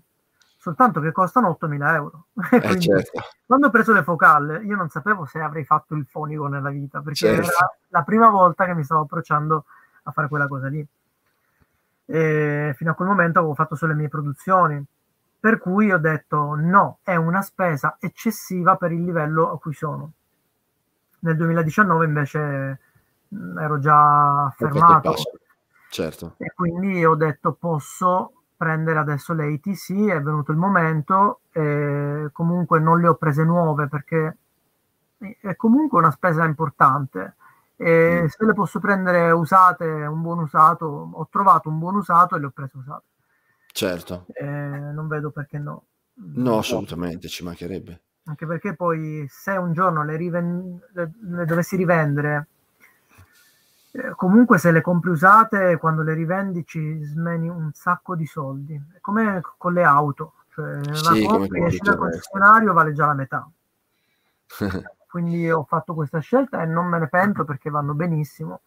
soltanto che costano 8.000 euro. Quindi, certo. Quando ho preso le Focal, io non sapevo se avrei fatto il fonico nella vita, perché certo. Era la prima volta che mi stavo approcciando a fare quella cosa lì. E fino a quel momento avevo fatto solo le mie produzioni, per cui ho detto no, è una spesa eccessiva per il livello a cui sono. Nel 2019 invece ero già fermato. Certo. E quindi ho detto posso prendere adesso le ATC, è venuto il momento, comunque non le ho prese nuove perché è comunque una spesa importante, se le posso prendere usate, un buon usato, ho trovato un buon usato e le ho prese usate. Certo. Non vedo perché no. No, assolutamente, ci mancherebbe. Anche perché poi se un giorno le dovessi rivendere, comunque se le compri usate, quando le rivendi ci smeni un sacco di soldi, come con le auto, cioè sì, la compri esci dal concessionario vale già la metà. Quindi ho fatto questa scelta e non me ne pento perché vanno benissimo.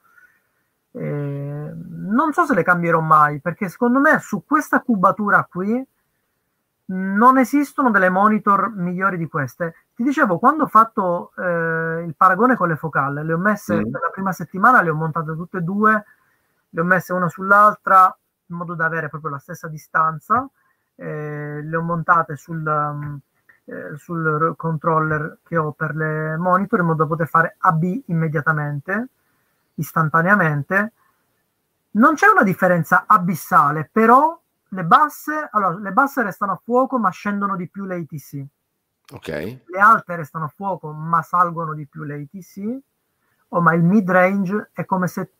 Non so se le cambierò mai, perché secondo me su questa cubatura qui non esistono delle monitor migliori di queste. Ti dicevo, quando ho fatto il paragone con le Focal, le ho messe per la prima settimana, le ho montate tutte e due, le ho messe una sull'altra in modo da avere proprio la stessa distanza, le ho montate sul controller che ho per le monitor in modo da poter fare AB immediatamente, istantaneamente. Non c'è una differenza abissale, però le basse restano a fuoco ma scendono di più le ATC. Okay. Le alte restano a fuoco ma salgono di più le ATC, ma il mid range è come se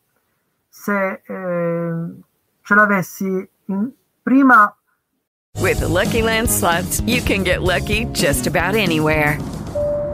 ce l'avessi prima. With the Lucky Land Slots you can get lucky just about anywhere.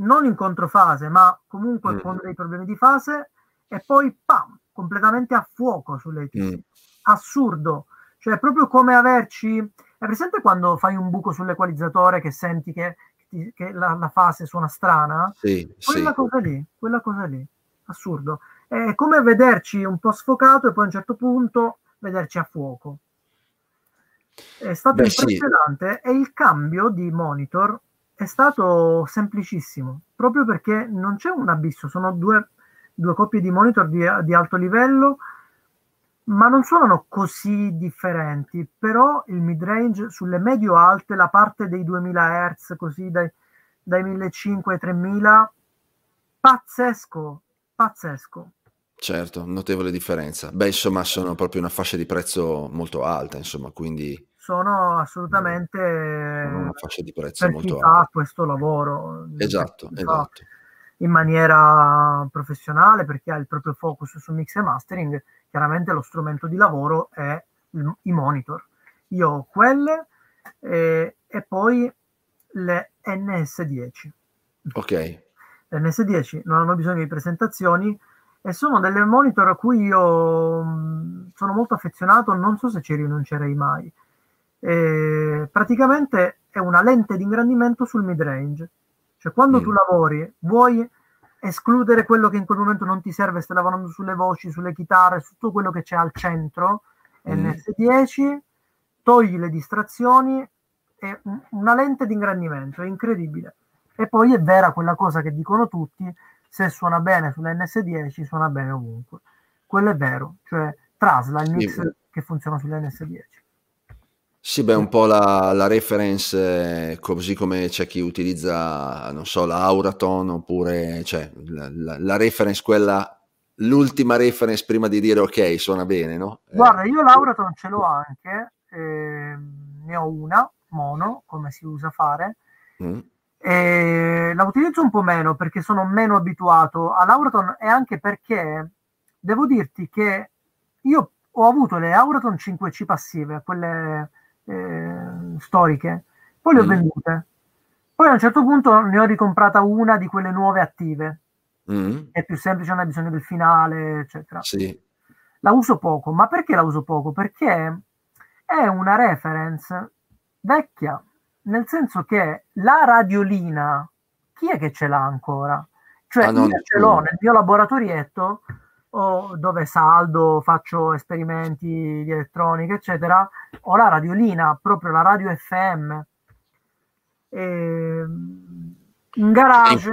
Non in controfase, ma comunque con dei problemi di fase, e poi pam, completamente a fuoco sulle ATC. Assurdo, cioè è proprio come averci, è presente quando fai un buco sull'equalizzatore che senti che la fase suona strana? Sì, quella sì. Quella cosa lì, assurdo. È come vederci un po' sfocato e poi a un certo punto vederci a fuoco. È stato impressionante, sì. E il cambio di monitor è stato semplicissimo, proprio perché non c'è un abisso, sono due coppie di monitor di alto livello, ma non suonano così differenti. Però il mid-range sulle medio-alte, la parte dei 2000 Hz, così dai 1500 ai 3000, pazzesco. Certo, notevole differenza. Beh, insomma, sono proprio una fascia di prezzo molto alta, insomma, quindi... Sono assolutamente una fascia di prezzo molto alta. Per chi fa questo lavoro. Esatto. In maniera professionale, per chi ha il proprio focus su mix e mastering, chiaramente lo strumento di lavoro è i monitor. Io ho quelle e poi le NS10. Ok. Le NS10 non hanno bisogno di presentazioni e sono delle monitor a cui io sono molto affezionato, non so se ci rinuncerei mai. Praticamente è una lente di ingrandimento sul mid range, cioè quando tu lavori vuoi escludere quello che in quel momento non ti serve, stai lavorando sulle voci, sulle chitarre, su tutto quello che c'è al centro, LS10, togli le distrazioni, è una lente di ingrandimento, è incredibile. E poi è vera quella cosa che dicono tutti, se suona bene sulla NS10 suona bene ovunque, quello è vero, cioè trasla il mix che funziona sulla NS10. Sì, beh, un po' la reference, così come c'è chi utilizza, non so, la Auraton, oppure cioè, la reference, quella, l'ultima reference prima di dire ok, suona bene, no? Guarda, io l'Auraton ce l'ho anche, ne ho una, mono, come si usa fare, e la utilizzo un po' meno perché sono meno abituato all'Auraton, e anche perché devo dirti che io ho avuto le Auraton 5C passive, quelle... storiche, poi le ho vendute, poi a un certo punto ne ho ricomprata una di quelle nuove attive, è più semplice, non hai bisogno del finale eccetera. Sì. La uso poco, ma perché la uso poco? Perché è una reference vecchia, nel senso che la radiolina chi è che ce l'ha ancora? Cioè io ce l'ho nel mio laboratorietto, dove saldo, faccio esperimenti di elettronica eccetera, ho la radiolina, proprio la radio FM, in garage.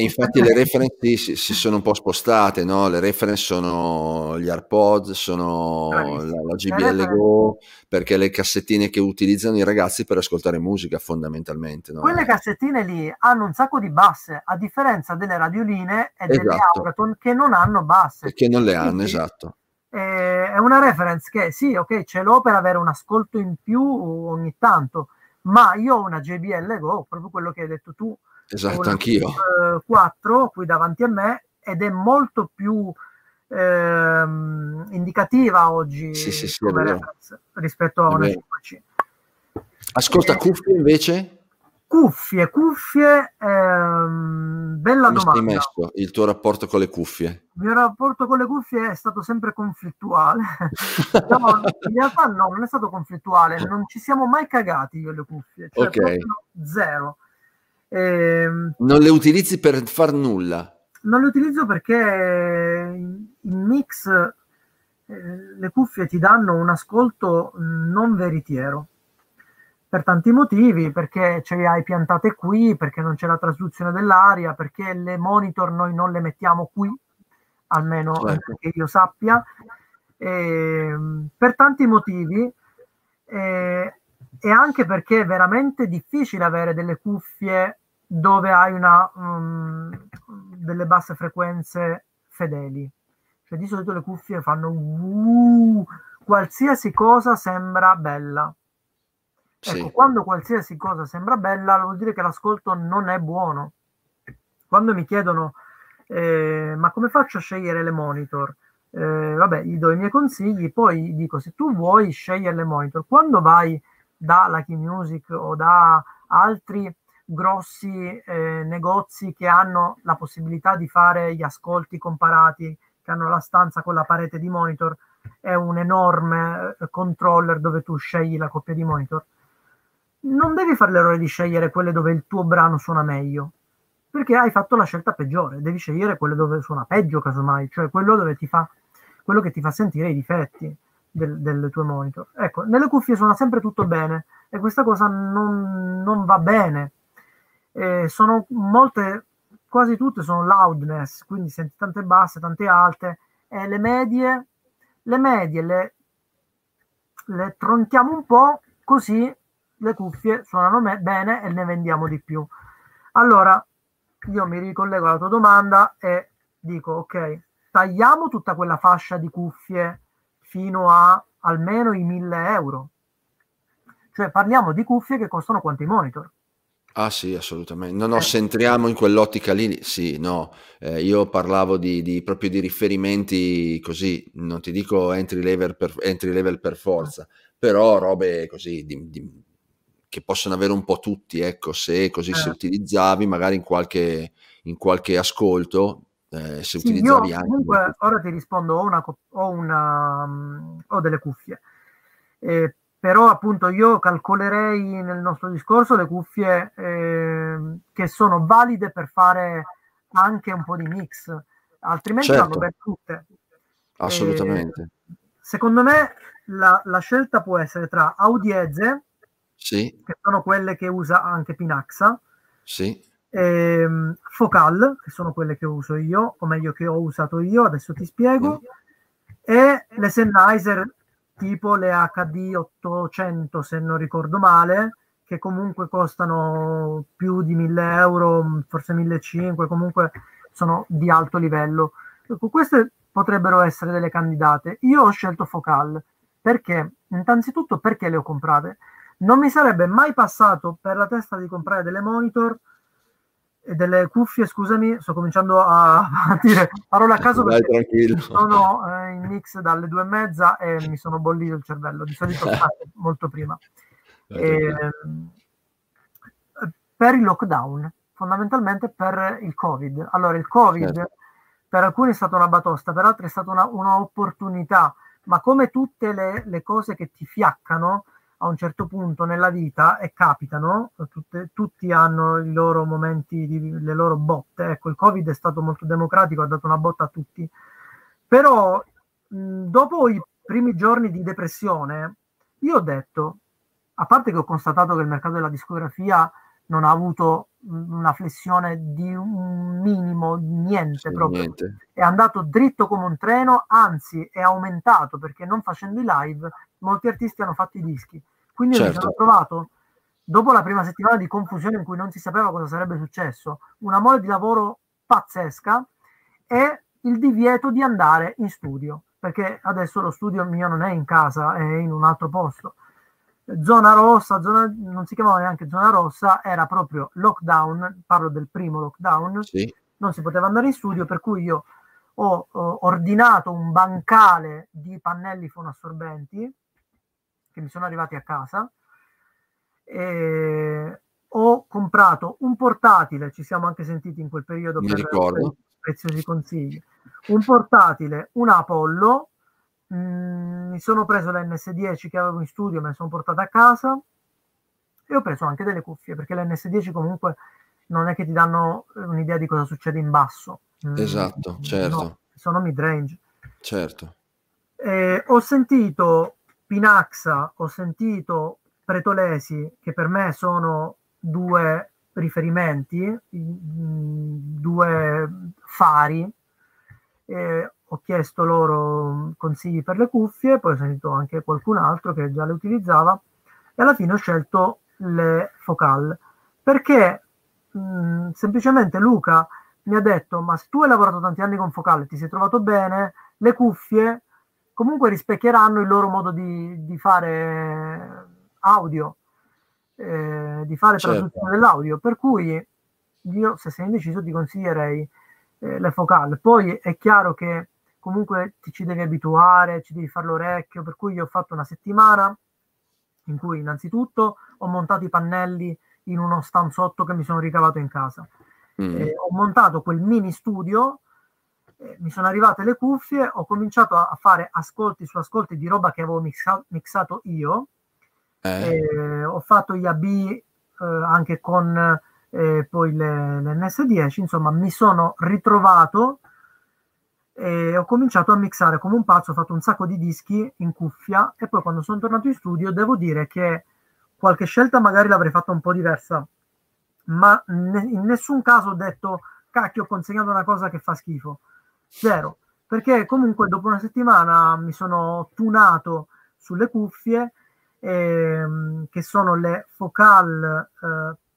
Infatti le reference si sono un po' spostate, no? Le reference sono gli AirPods, sono la GBL Go, perché le cassettine che utilizzano i ragazzi per ascoltare musica fondamentalmente, no? Quelle cassettine lì hanno un sacco di basse, a differenza delle radioline e delle Auraton che non hanno basse. E che non le hanno, esatto. È una reference che sì, ok, ce l'ho per avere un ascolto in più ogni tanto, ma io ho una JBL Go, proprio quello che hai detto tu, esatto, anch'io, 4 qui davanti a me, ed è molto più indicativa oggi, sì, come reference, rispetto a una 5C. Ascolta, cuffie invece? Cuffie, bella come domanda. Come stai messo il tuo rapporto con le cuffie? Il mio rapporto con le cuffie è stato sempre conflittuale. No, in realtà no, non è stato conflittuale, non ci siamo mai cagati io le cuffie, cioè zero. Non le utilizzi per far nulla? Non le utilizzo perché in mix le cuffie ti danno un ascolto non veritiero, per tanti motivi, perché ce le hai piantate qui, perché non c'è la trasduzione dell'aria, perché le monitor noi non le mettiamo qui, almeno che io sappia, per tanti motivi, e anche perché è veramente difficile avere delle cuffie dove hai delle basse frequenze fedeli, cioè di solito le cuffie fanno qualsiasi cosa sembra bella. Ecco, quando qualsiasi cosa sembra bella vuol dire che l'ascolto non è buono. Quando mi chiedono ma come faccio a scegliere le monitor? Vabbè, gli do i miei consigli, poi dico, se tu vuoi scegliere le monitor, quando vai da Lucky Music o da altri grossi negozi che hanno la possibilità di fare gli ascolti comparati, che hanno la stanza con la parete di monitor, è un enorme controller dove tu scegli la coppia di monitor, non devi fare l'errore di scegliere quelle dove il tuo brano suona meglio, perché hai fatto la scelta peggiore. Devi scegliere quelle dove suona peggio, casomai, cioè quello dove quello che ti fa sentire i difetti del tuo monitor. Ecco, nelle cuffie suona sempre tutto bene, e questa cosa non va bene. Sono molte, quasi tutte sono loudness, quindi senti tante basse, tante alte, e le medie le tronchiamo un po', così le cuffie suonano bene e ne vendiamo di più. Allora io mi ricollego alla tua domanda e dico ok, tagliamo tutta quella fascia di cuffie fino a almeno i 1.000 euro, cioè parliamo di cuffie che costano quanti monitor? Ah sì, assolutamente, no, se entriamo in quell'ottica lì, sì, no, io parlavo proprio di riferimenti così, non ti dico entry level per forza, però robe così che possono avere un po' tutti, ecco, se così se utilizzavi magari in qualche ascolto, se sì, utilizzavi io, anche... Comunque, ora ti rispondo, ho delle cuffie, però appunto io calcolerei nel nostro discorso le cuffie che sono valide per fare anche un po' di mix, altrimenti vanno per tutte. Assolutamente. Secondo me la scelta può essere tra Audieze, che sono quelle che usa anche Pinaxa, e Focal, che sono quelle che uso io, o meglio che ho usato io, adesso ti spiego, e le Sennheiser tipo le HD 800, se non ricordo male, che comunque costano più di 1000 euro, forse 1500, comunque sono di alto livello. Queste potrebbero essere delle candidate. Io ho scelto Focal perché, innanzitutto, perché le ho comprate. Non mi sarebbe mai passato per la testa di comprare delle monitor e delle cuffie, scusami, sto cominciando a dire parole a caso perché sono in mix dalle 2:30 e mi sono bollito il cervello, di solito molto prima. Per il lockdown, fondamentalmente per il Covid. Allora il Covid per alcuni è stata una batosta, per altri è stata un'opportunità, ma come tutte le cose che ti fiaccano a un certo punto nella vita, e capitano, tutti hanno i loro momenti, le loro botte. Ecco, il Covid è stato molto democratico, ha dato una botta a tutti, però dopo i primi giorni di depressione io ho detto, a parte che ho constatato che il mercato della discografia non ha avuto una flessione di un minimo, niente proprio, è andato dritto come un treno, anzi è aumentato, perché non facendo i live molti artisti hanno fatto i dischi, quindi io mi sono trovato, dopo la prima settimana di confusione in cui non si sapeva cosa sarebbe successo, una mole di lavoro pazzesca e il divieto di andare in studio, perché adesso lo studio mio non è in casa, è in un altro posto. Zona rossa, non si chiamava neanche zona rossa, era proprio lockdown, parlo del primo lockdown, non si poteva andare in studio, per cui io ho ordinato un bancale di pannelli fonoassorbenti che mi sono arrivati a casa, e ho comprato un portatile, ci siamo anche sentiti in quel periodo per preziosi consigli, un portatile, una Apollo, mi sono preso la NS10 che avevo in studio, me la sono portata a casa e ho preso anche delle cuffie, perché la NS10 comunque non è che ti danno un'idea di cosa succede in basso, no, sono mid range, ho sentito Pinaxa, ho sentito Pretolesi, che per me sono due riferimenti, due fari, ho chiesto loro consigli per le cuffie, poi ho sentito anche qualcun altro che già le utilizzava e alla fine ho scelto le Focal perché semplicemente Luca mi ha detto, ma se tu hai lavorato tanti anni con Focal e ti sei trovato bene, le cuffie comunque rispecchieranno il loro modo di fare audio, di fare traduzione dell'audio, per cui io, se sei indeciso, ti consiglierei le Focal. Poi è chiaro che comunque ci devi abituare, ci devi fare l'orecchio, per cui io ho fatto una settimana in cui innanzitutto ho montato i pannelli in uno stanzotto che mi sono ricavato in casa, ho montato quel mini studio, mi sono arrivate le cuffie, ho cominciato a fare ascolti su ascolti di roba che avevo mixato io, ho fatto gli AB anche con poi le NS10, insomma mi sono ritrovato e ho cominciato a mixare come un pazzo, ho fatto un sacco di dischi in cuffia e poi quando sono tornato in studio devo dire che qualche scelta magari l'avrei fatta un po' diversa, ma in nessun caso ho detto cacchio, ho consegnato una cosa che fa schifo, zero, perché comunque dopo una settimana mi sono tunato sulle cuffie, che sono le Focal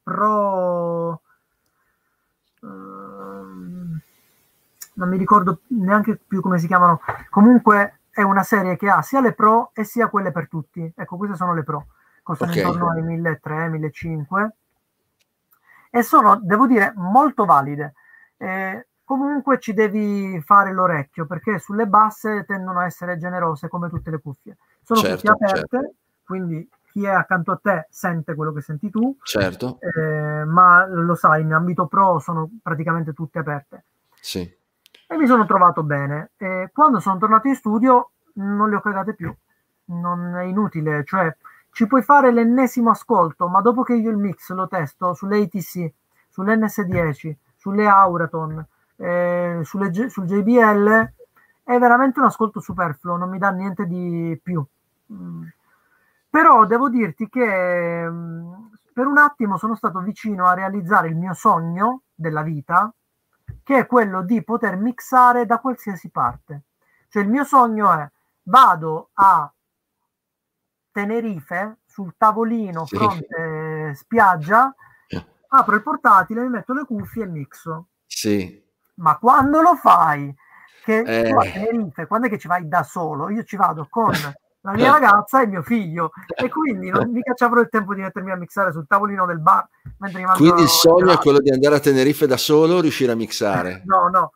Pro, non mi ricordo neanche più come si chiamano, comunque è una serie che ha sia le Pro e sia quelle per tutti, ecco, queste sono le Pro, costano intorno ai 1.300-1.500 e sono, devo dire, molto valide, comunque ci devi fare l'orecchio perché sulle basse tendono a essere generose come tutte le cuffie, sono cuffie aperte, quindi chi è accanto a te sente quello che senti tu, ma lo sai, in ambito pro sono praticamente tutte aperte. E mi sono trovato bene. E quando sono tornato in studio non le ho cagate più, non è inutile, cioè ci puoi fare l'ennesimo ascolto, ma dopo che io il mix lo testo sulle ATC, sull'NS10, sulle Auraton, sul JBL, è veramente un ascolto superfluo, non mi dà niente di più. Però devo dirti che per un attimo sono stato vicino a realizzare il mio sogno della vita, che è quello di poter mixare da qualsiasi parte. Cioè il mio sogno è: vado a Tenerife, sul tavolino fronte spiaggia, apro il portatile, mi metto le cuffie e mixo. Sì. Ma quando lo fai? Che tu a Tenerife, quando è che ci vai da solo? Io ci vado con la mia ragazza e mio figlio, e quindi non mica ci avrò il tempo di mettermi a mixare sul tavolino del bar mentre mi mangio. Quindi il sogno è quello di andare a Tenerife da solo, riuscire a mixare. No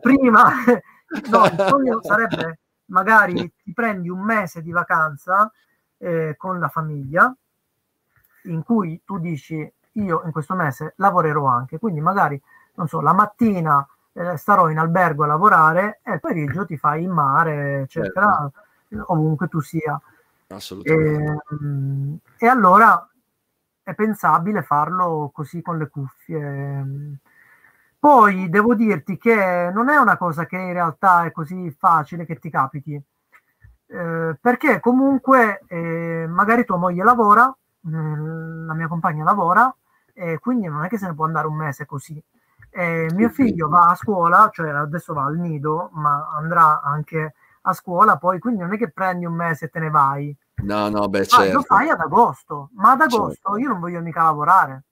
prima no, il sogno sarebbe magari ti prendi un mese di vacanza con la famiglia, in cui tu dici: io in questo mese lavorerò anche, quindi magari non so, la mattina starò in albergo a lavorare e il pomeriggio ti fai in mare, eccetera, ovunque tu sia. Assolutamente. E allora è pensabile farlo così con le cuffie. Poi devo dirti che non è una cosa che in realtà è così facile che ti capiti, perché comunque magari tua moglie lavora, la mia compagna lavora, e quindi non è che se ne può andare un mese così. Mio figlio va a scuola, cioè adesso va al nido, ma andrà anche a scuola poi, quindi non è che prendi un mese e te ne vai. No, beh, certo. Lo fai ad agosto, ma ad agosto io non voglio mica lavorare.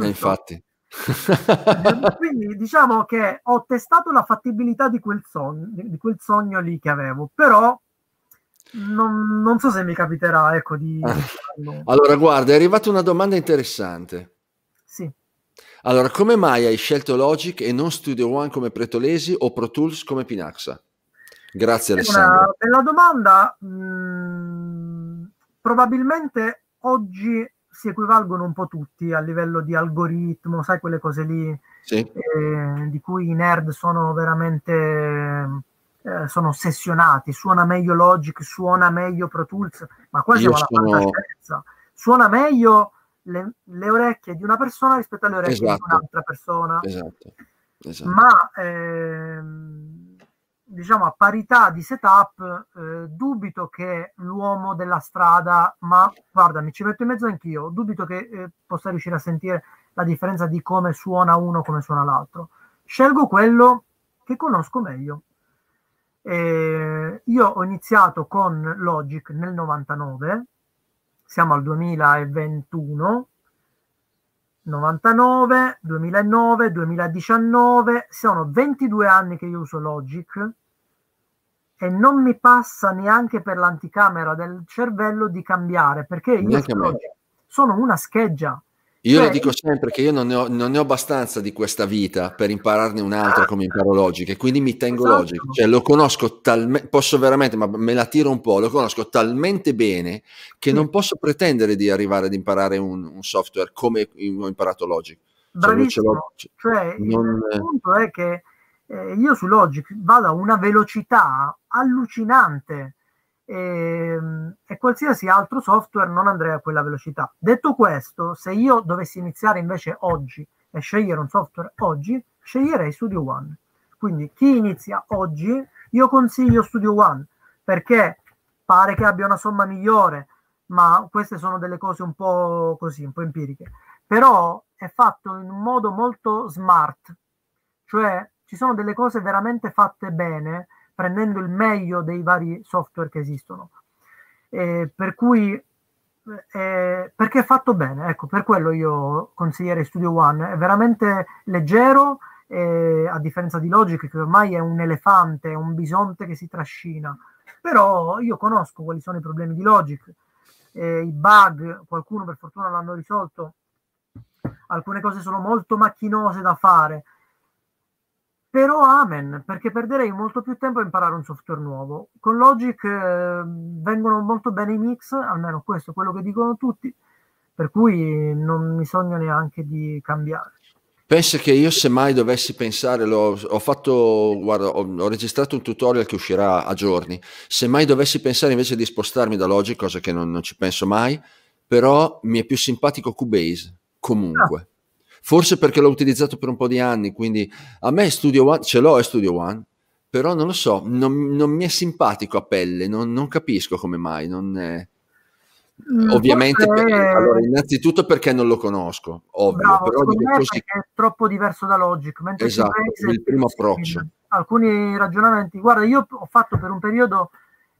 Infatti. Quindi diciamo che ho testato la fattibilità di quel sogno lì che avevo, però non so se mi capiterà, ecco, di... Allora, guarda, è arrivata una domanda interessante. Sì. Allora, come mai hai scelto Logic e non Studio One come Pretolesi o Pro Tools come Pinaxa? Grazie, Alessandro. Per la domanda, probabilmente oggi si equivalgono un po' tutti a livello di algoritmo, sai, quelle cose lì, sì, di cui i nerd sono veramente... sono ossessionati. Suona meglio Logic, suona meglio Pro Tools, ma qua siamo alla fantascienza. Suona meglio... Le orecchie di una persona rispetto alle orecchie di un'altra persona, esatto. Ma diciamo a parità di setup dubito che l'uomo della strada, ma guarda, mi ci metto in mezzo anch'io, dubito che possa riuscire a sentire la differenza di come suona uno, come suona l'altro. Scelgo quello che conosco meglio. Io ho iniziato con Logic nel 99, siamo al 2021, 99, 2009, 2019, sono 22 anni che io uso Logic e non mi passa neanche per l'anticamera del cervello di cambiare, perché io sono una scheggia. Io lo dico sempre che io non ne ho abbastanza di questa vita per impararne un'altra come imparo Logic, e quindi mi tengo Logic. Cioè lo conosco talmente, posso veramente, ma me la tiro un po', lo conosco talmente bene che non posso pretendere di arrivare ad imparare un software come ho imparato Logic. Bravissimo, cioè il punto è che io su Logic vado a una velocità allucinante e qualsiasi altro software non andrei a quella velocità. Detto questo, se io dovessi iniziare invece oggi e scegliere un software oggi, sceglierei Studio One. Quindi chi inizia oggi, io consiglio Studio One, perché pare che abbia una somma migliore, ma queste sono delle cose un po' così, un po' empiriche, però è fatto in un modo molto smart, cioè ci sono delle cose veramente fatte bene prendendo il meglio dei vari software che esistono, per cui perché è fatto bene, ecco, per quello io consiglierei Studio One. È veramente leggero, a differenza di Logic che ormai è un elefante, un bisonte che si trascina. Però io conosco quali sono i problemi di Logic, i bug, qualcuno per fortuna l'hanno risolto, alcune cose sono molto macchinose da fare, però amen, perché perderei molto più tempo a imparare un software nuovo. Con Logic vengono molto bene i mix, almeno questo è quello che dicono tutti, per cui non mi sogno neanche di cambiare. Penso che io, se mai dovessi pensare, ho registrato un tutorial che uscirà a giorni, se mai dovessi pensare invece di spostarmi da Logic, cosa che non ci penso mai, però mi è più simpatico Cubase, comunque. forse perché l'ho utilizzato per un po' di anni, quindi a me Studio One, ce l'ho, è Studio One, però non lo so, non mi è simpatico a pelle, non capisco come mai, non è... Ovviamente forse... allora, innanzitutto perché non lo conosco, ovvio. Bravo, però dico così... è troppo diverso da Logic, mentre esatto, il primo approccio, alcuni ragionamenti, guarda, io ho fatto per un periodo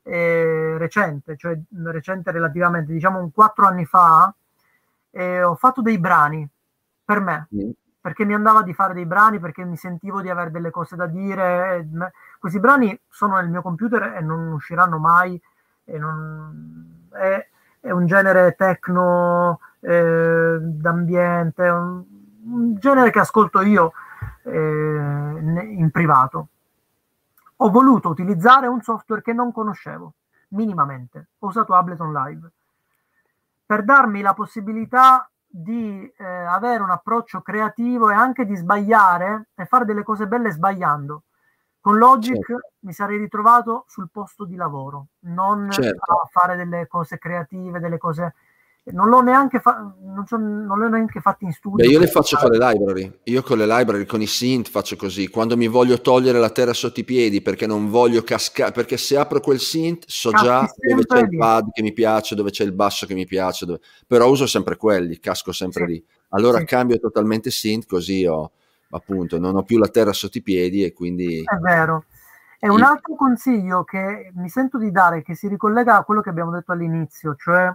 recente, cioè recente relativamente, diciamo un 4 anni fa, ho fatto dei brani per me, perché mi andava di fare dei brani, perché mi sentivo di avere delle cose da dire. Questi brani sono nel mio computer e non usciranno mai, e non è un genere techno, d'ambiente, un genere che ascolto io in privato. Ho voluto utilizzare un software che non conoscevo minimamente, ho usato Ableton Live per darmi la possibilità di avere un approccio creativo e anche di sbagliare e fare delle cose belle sbagliando. Con Logic mi sarei ritrovato sul posto di lavoro, non a fare delle cose creative, delle cose... Non l'ho neanche fatto in studio. Beh, io le faccio con le library, io con le library, con i synth faccio così, quando mi voglio togliere la terra sotto i piedi, perché non voglio cascare, perché se apro quel synth so già dove c'è il pad che mi piace, dove c'è il basso che mi piace, dove... però uso sempre quelli, casco sempre lì, allora cambio totalmente synth, così ho... appunto non ho più la terra sotto i piedi, e quindi è vero. E un altro consiglio che mi sento di dare, che si ricollega a quello che abbiamo detto all'inizio, cioè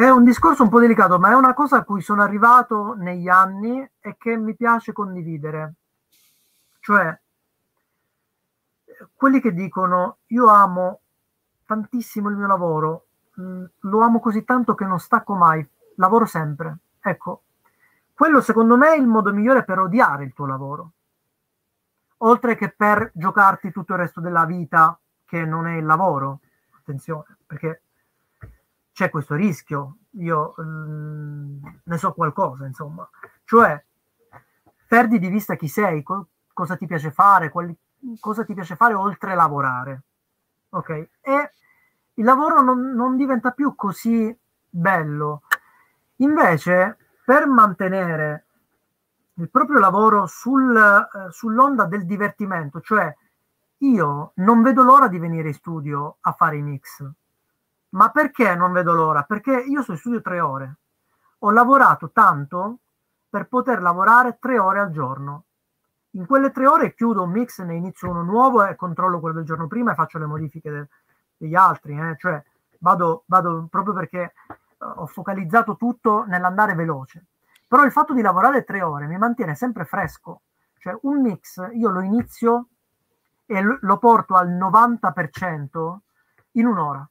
È un discorso un po' delicato, ma è una cosa a cui sono arrivato negli anni e che mi piace condividere. Cioè, quelli che dicono io amo tantissimo il mio lavoro, lo amo così tanto che non stacco mai, lavoro sempre. Ecco, quello secondo me è il modo migliore per odiare il tuo lavoro, oltre che per giocarti tutto il resto della vita che non è il lavoro. Attenzione, perché c'è questo rischio, io ne so qualcosa, insomma, cioè perdi di vista chi sei, cosa ti piace fare, cosa ti piace fare oltre lavorare, ok? E il lavoro non diventa più così bello. Invece, per mantenere il proprio lavoro sull'onda del divertimento, cioè io non vedo l'ora di venire in studio a fare i mix. Ma perché non vedo l'ora? Perché io sono in studio 3 ore. Ho lavorato tanto per poter lavorare 3 ore al giorno. In quelle 3 ore chiudo un mix, ne inizio uno nuovo e controllo quello del giorno prima e faccio le modifiche degli altri. Cioè vado proprio perché ho focalizzato tutto nell'andare veloce. Però il fatto di lavorare 3 ore mi mantiene sempre fresco. Cioè un mix io lo inizio e lo porto al 90% in 1 ora.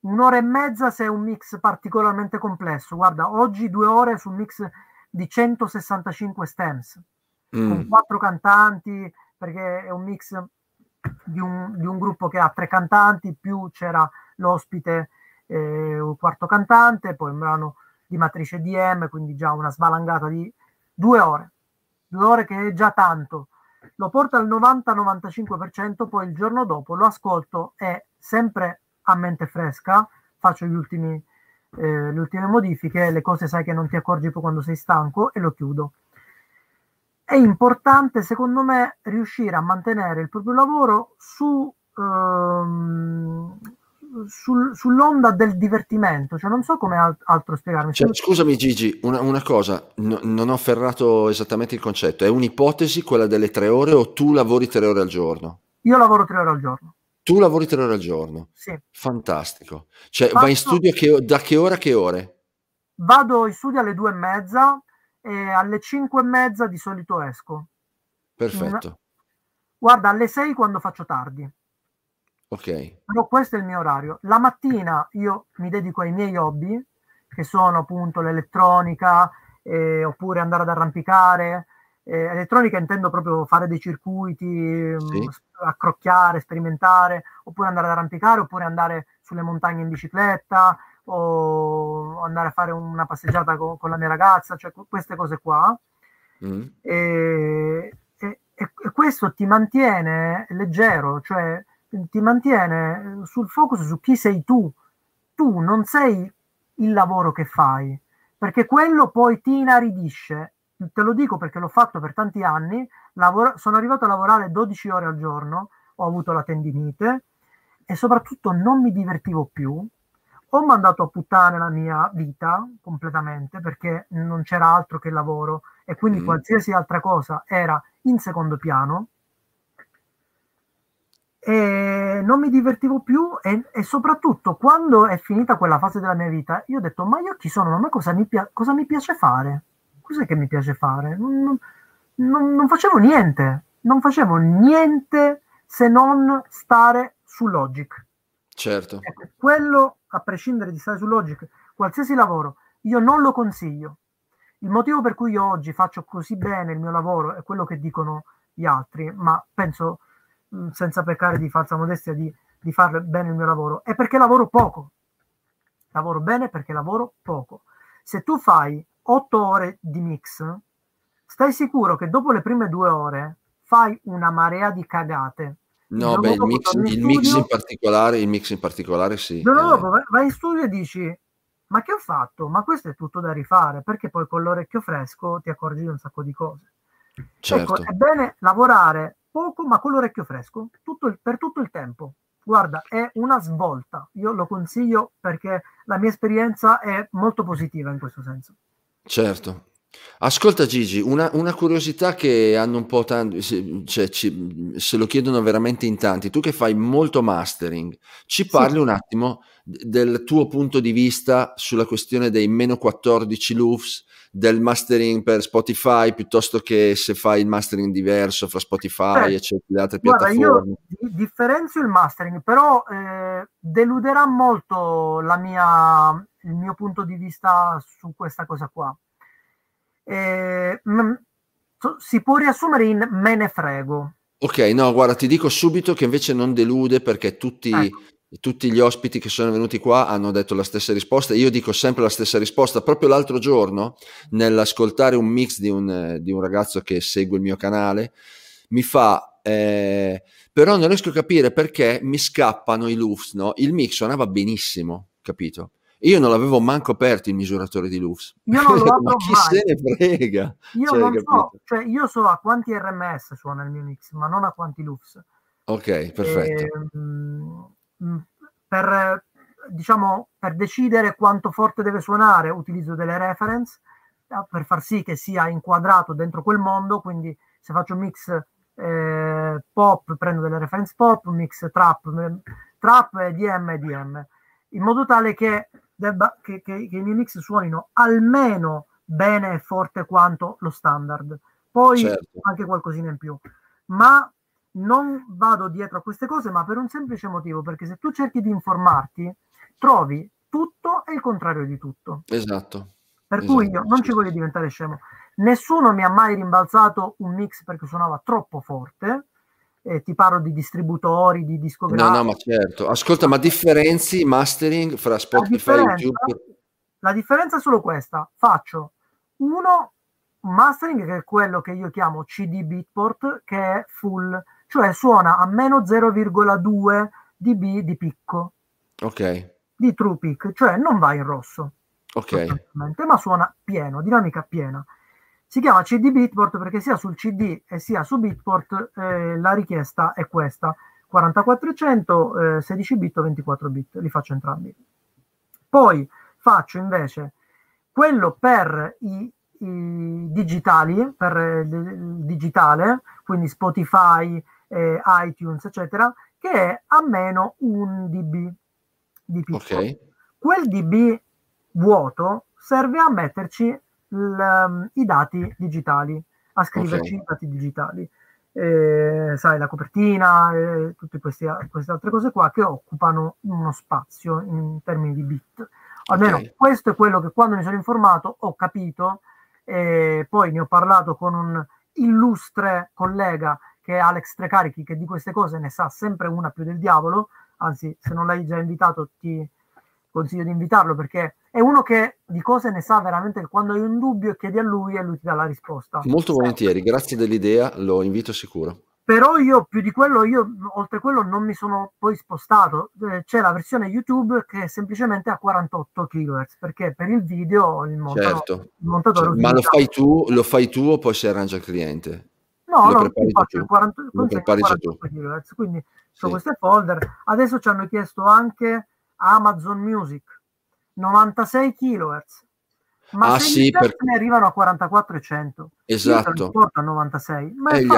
1 ora e mezza se è un mix particolarmente complesso. Guarda, oggi 2 ore su un mix di 165 stems, con 4 cantanti, perché è un mix di un gruppo che ha 3 cantanti, più c'era l'ospite, un quarto cantante, poi un brano di matrice DM, quindi già una svalangata di 2 ore. 2 ore che è già tanto. Lo porto al 90-95%, poi il giorno dopo lo ascolto e sempre... a mente fresca, faccio le ultime modifiche, le cose sai che non ti accorgi poi quando sei stanco, e lo chiudo. È importante, secondo me, riuscire a mantenere il proprio lavoro sull'onda del divertimento, cioè non so come altro spiegarmi. Cioè, scusami Gigi, una cosa, non ho ferrato esattamente il concetto, è un'ipotesi quella delle 3 ore o tu lavori 3 ore al giorno? Io lavoro 3 ore al giorno. Tu lavori 3 ore al giorno? Sì. Fantastico. Cioè, vai in studio da che ora a che ore? Vado in studio alle 2:30 e alle 5:30 di solito esco. Perfetto. Guarda, alle 6 quando faccio tardi. Ok. Però questo è il mio orario. La mattina io mi dedico ai miei hobby, che sono appunto l'elettronica, oppure andare ad arrampicare. Elettronica intendo proprio fare dei circuiti, sì, accrocchiare, sperimentare, oppure andare ad arrampicare, oppure andare sulle montagne in bicicletta, o andare a fare una passeggiata con la mia ragazza, cioè queste cose qua. Mm. E questo ti mantiene leggero, cioè ti mantiene sul focus su chi sei tu. Tu non sei il lavoro che fai, perché quello poi ti inaridisce. Te lo dico perché l'ho fatto per tanti anni, sono arrivato a lavorare 12 ore al giorno, ho avuto la tendinite e soprattutto non mi divertivo più, ho mandato a puttane la mia vita completamente perché non c'era altro che il lavoro e quindi qualsiasi altra cosa era in secondo piano e non mi divertivo più e soprattutto quando è finita quella fase della mia vita io ho detto ma io chi sono? Ma cosa mi piace fare? Cos'è che mi piace fare? Non facevo niente. Non facevo niente se non stare su Logic. Certo. Ecco, quello, a prescindere di stare su Logic, qualsiasi lavoro, io non lo consiglio. Il motivo per cui io oggi faccio così bene il mio lavoro è quello che dicono gli altri, ma penso, senza peccare di falsa modestia, di fare bene il mio lavoro, è perché lavoro poco. Lavoro bene perché lavoro poco. Se tu fai 8 ore di mix, stai sicuro che dopo le prime 2 ore fai una marea di cagate. No, beh, il mix in particolare sì. Dopo vai in studio e dici ma che ho fatto? Ma questo è tutto da rifare, perché poi con l'orecchio fresco ti accorgi di un sacco di cose. Certo. Ecco, è bene lavorare poco ma con l'orecchio fresco per tutto il tempo. Guarda, è una svolta. Io lo consiglio perché la mia esperienza è molto positiva in questo senso. Certo. Ascolta Gigi, una curiosità che hanno un po' tanti, cioè, se lo chiedono veramente in tanti, tu che fai molto mastering, ci parli un attimo del tuo punto di vista sulla questione dei meno 14 LUFS, del mastering per Spotify, piuttosto che se fai il mastering diverso fra Spotify e le altre piattaforme. Io differenzio il mastering, però deluderà molto il mio punto di vista su questa cosa qua. Si può riassumere in me ne frego. Ok, no, guarda, ti dico subito che invece non delude, perché tutti gli ospiti che sono venuti qua hanno detto la stessa risposta. Io dico sempre la stessa risposta. Proprio l'altro giorno, nell'ascoltare un mix di un ragazzo che segue il mio canale, mi fa però non riesco a capire perché mi scappano i LUFS, no? Il mix suonava benissimo, capito? Io non l'avevo manco aperto il misuratore di LUFS. Io non lo apro ma chi mai. Se ne frega? Io non so, cioè io so a quanti RMS suona il mio mix, ma non a quanti LUFS. Ok, perfetto. Per decidere quanto forte deve suonare utilizzo delle reference per far sì che sia inquadrato dentro quel mondo, quindi se faccio un mix pop prendo delle reference pop, un mix trap e DM, in modo tale che i miei mix suonino almeno bene e forte quanto lo standard, poi certo, anche qualcosina in più, ma non vado dietro a queste cose, ma per un semplice motivo, perché se tu cerchi di informarti trovi tutto e il contrario di tutto. Esatto. Per cui io non ci voglio diventare scemo, nessuno mi ha mai rimbalzato un mix perché suonava troppo forte. Ti parlo di distributori, di discografiche. No, ma certo. Ascolta, ma differenzi mastering fra Spotify e YouTube? La differenza è solo questa. Faccio un mastering che è quello che io chiamo CD Beatport, che è full, cioè suona a meno 0,2 dB di picco. Ok. Di true peak, cioè non va in rosso. Ok. Ma suona pieno, dinamica piena. Si chiama CD Beatport perché sia sul CD e sia su Beatport la richiesta è questa: 4400, 16 bit o 24 bit, li faccio entrambi. Poi faccio invece quello per i digitali, per il digitale, quindi Spotify, iTunes, eccetera, che è a meno 1 dB di picco. Okay. Quel dB vuoto serve a metterci i dati digitali, a scriverci i dati digitali. sai, la copertina, tutte queste altre cose qua che occupano uno spazio in termini di bit. Almeno okay. Questo è quello che quando mi sono informato ho capito, poi ne ho parlato con un illustre collega che è Alex Trecarichi, che di queste cose ne sa sempre una più del diavolo, anzi se non l'hai già invitato ti consiglio di invitarlo, perché è uno che di cose ne sa veramente, che quando hai un dubbio chiedi a lui e lui ti dà la risposta. Molto volentieri, grazie dell'idea, lo invito sicuro. Però io più di quello, io oltre quello non mi sono poi spostato, c'è la versione YouTube che semplicemente ha 48 kHz, perché per il video il montatore, certo. Il montatore cioè, ma lo fai tu o poi si arrangia il cliente? No, lo prepari faccio il 48 kHz, quindi su sì. Queste folder, adesso ci hanno chiesto anche Amazon Music 96 kHz, ma sì, perché ne arrivano a 44 e 100. Esatto, porta a 96, ma gli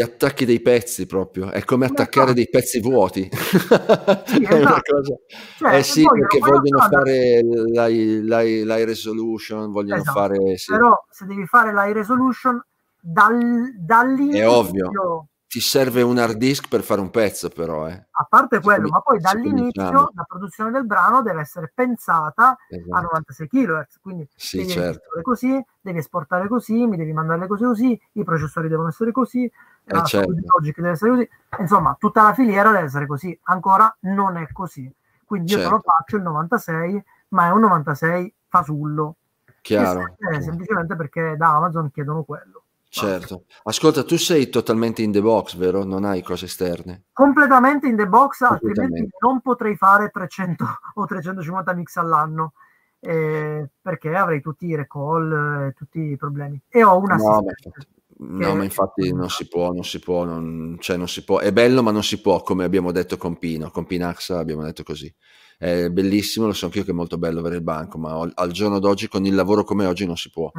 attacchi dei pezzi proprio è come attaccare dei pezzi vuoti, sì, è esatto. Una cosa cioè, sì, perché vogliono fare l'high resolution, vogliono esatto. Fare sì. Però se devi fare l'high resolution dall'inizio è ovvio, ti serve un hard disk per fare un pezzo, però a parte quello, ma poi dall'inizio la produzione del brano deve essere pensata esatto. A 96 kHz, quindi sì, devi certo. Così, devi esportare così, mi devi mandare le cose così, i processori devono essere così, la certo. Logic deve essere così, insomma tutta la filiera deve essere così, ancora non è così, quindi certo. Io te lo faccio il 96, ma è un 96 fasullo, chiaro. Semplicemente perché da Amazon chiedono quello. Certo, ascolta, tu sei totalmente in the box, vero? Non hai cose esterne? Completamente in the box, altrimenti non potrei fare 300 o 350 mix all'anno, perché avrei tutti i recall, tutti i problemi, e ho una ma infatti non si può, è bello ma non si può, come abbiamo detto con Pinaxa abbiamo detto così, è bellissimo, lo so anch'io che è molto bello avere il banco, ma al giorno d'oggi con il lavoro come oggi non si può.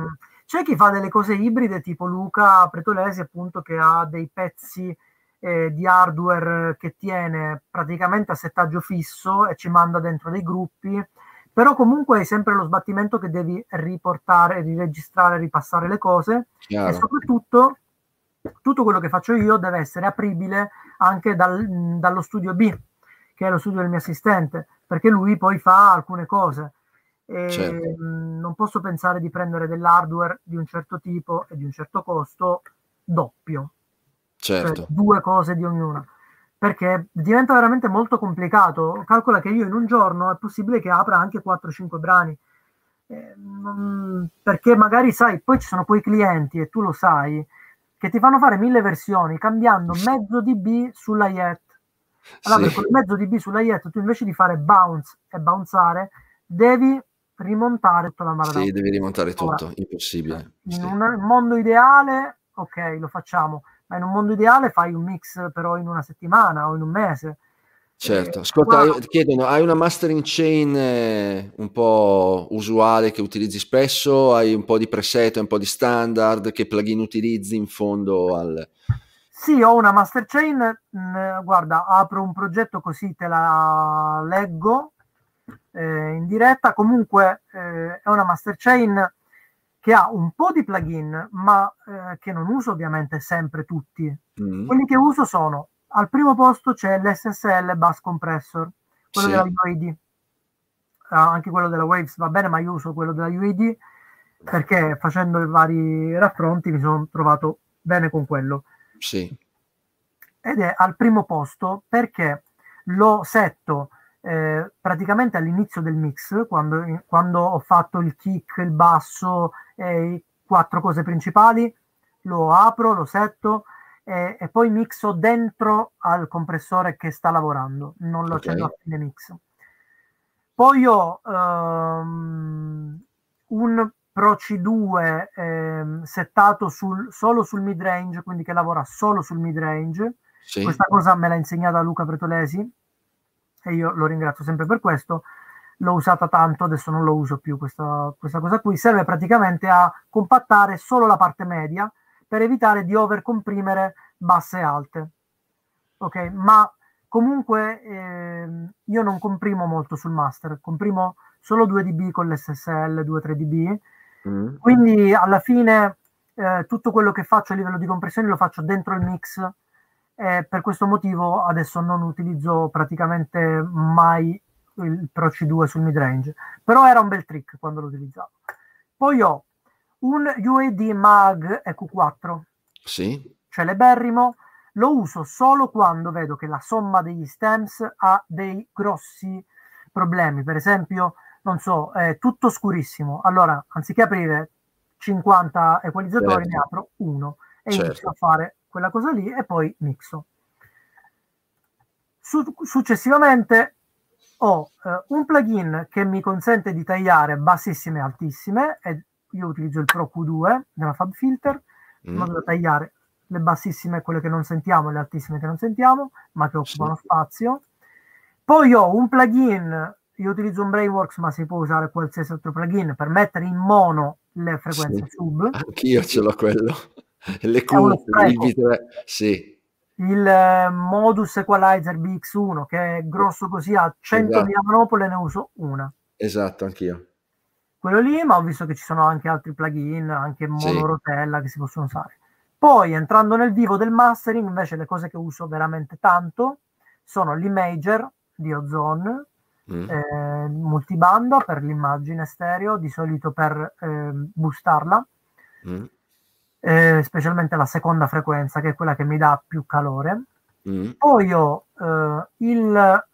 C'è chi fa delle cose ibride, tipo Luca Pretolesi, appunto, che ha dei pezzi di hardware che tiene praticamente a settaggio fisso e ci manda dentro dei gruppi, però comunque hai sempre lo sbattimento che devi riportare, riregistrare, ripassare le cose. Chiaro. E soprattutto tutto quello che faccio io deve essere apribile anche dallo studio B, che è lo studio del mio assistente, perché lui poi fa alcune cose. E certo. Non posso pensare di prendere dell'hardware di un certo tipo e di un certo costo doppio, certo. Cioè, due cose di ognuna, perché diventa veramente molto complicato. Calcola che io in un giorno è possibile che apra anche 4-5 brani, perché magari sai, poi ci sono quei clienti, e tu lo sai, che ti fanno fare 1000 versioni cambiando mezzo dB sulla IET. Allora sì. Per mezzo dB sulla IET tu invece di fare bounce e bounzare devi rimontare tutta la maratona. Sì, devi rimontare tutto, impossibile. Sì. In un mondo ideale, ok, lo facciamo, ma in un mondo ideale fai un mix però in una settimana o in un mese. Certo, ascolta, chiedono, hai una mastering chain un po' usuale che utilizzi spesso? Hai un po' di preset, un po' di standard, che plugin utilizzi in fondo al... Sì, ho una master chain, guarda, apro un progetto così te la leggo. In diretta comunque è una master chain che ha un po' di plugin, ma che non uso ovviamente sempre tutti. Quelli che uso sono, al primo posto c'è l'SSL Bass Compressor, quello sì. Della UAD, anche quello della Waves va bene, ma io uso quello della UAD perché facendo i vari raffronti mi sono trovato bene con quello, sì. Ed è al primo posto perché lo setto praticamente all'inizio del mix, quando ho fatto il kick, il basso e quattro cose principali, lo apro, lo setto e poi mixo dentro al compressore che sta lavorando, non lo accendo a fine mix. Poi ho un Pro C2 settato solo sul mid range, quindi che lavora solo sul mid range, sì. Questa cosa me l'ha insegnata Luca Pretolesi e io lo ringrazio sempre per questo, l'ho usata tanto, adesso non lo uso più questa cosa qui, serve praticamente a compattare solo la parte media per evitare di overcomprimere basse e alte, ok? Ma comunque io non comprimo molto sul master, comprimo solo 2 dB con l'SSL, 2-3 dB, quindi alla fine tutto quello che faccio a livello di compressione lo faccio dentro il mix, e per questo motivo adesso non utilizzo praticamente mai il Pro C2 sul midrange, però era un bel trick quando lo utilizzavo. Poi ho un UAD Mag EQ4, sì, celeberrimo, lo uso solo quando vedo che la somma degli stems ha dei grossi problemi, per esempio, non so, è tutto scurissimo, allora anziché aprire 50 equalizzatori, certo, ne apro uno e certo, inizio a fare quella cosa lì e poi mixo. Successivamente ho un plugin che mi consente di tagliare bassissime e altissime, e io utilizzo il Pro Q2 della FabFilter, in modo da tagliare le bassissime, quelle che non sentiamo, le altissime che non sentiamo, ma che occupano spazio. Poi ho un plugin, io utilizzo un Brainworks, ma si può usare qualsiasi altro plugin, per mettere in mono le frequenze sub. Anch'io ce l'ho quello. Le curve, sì. Il Modus Equalizer BX1, che è grosso così, a 100.000 monopole ne uso una. Esatto, anch'io. Quello lì, ma ho visto che ci sono anche altri plugin, anche monorotella, che si possono usare. Poi, entrando nel vivo del mastering, invece le cose che uso veramente tanto sono l'imager di Ozone, multibanda per l'immagine stereo, di solito per boostarla, specialmente la seconda frequenza, che è quella che mi dà più calore. Poi ho l'InMB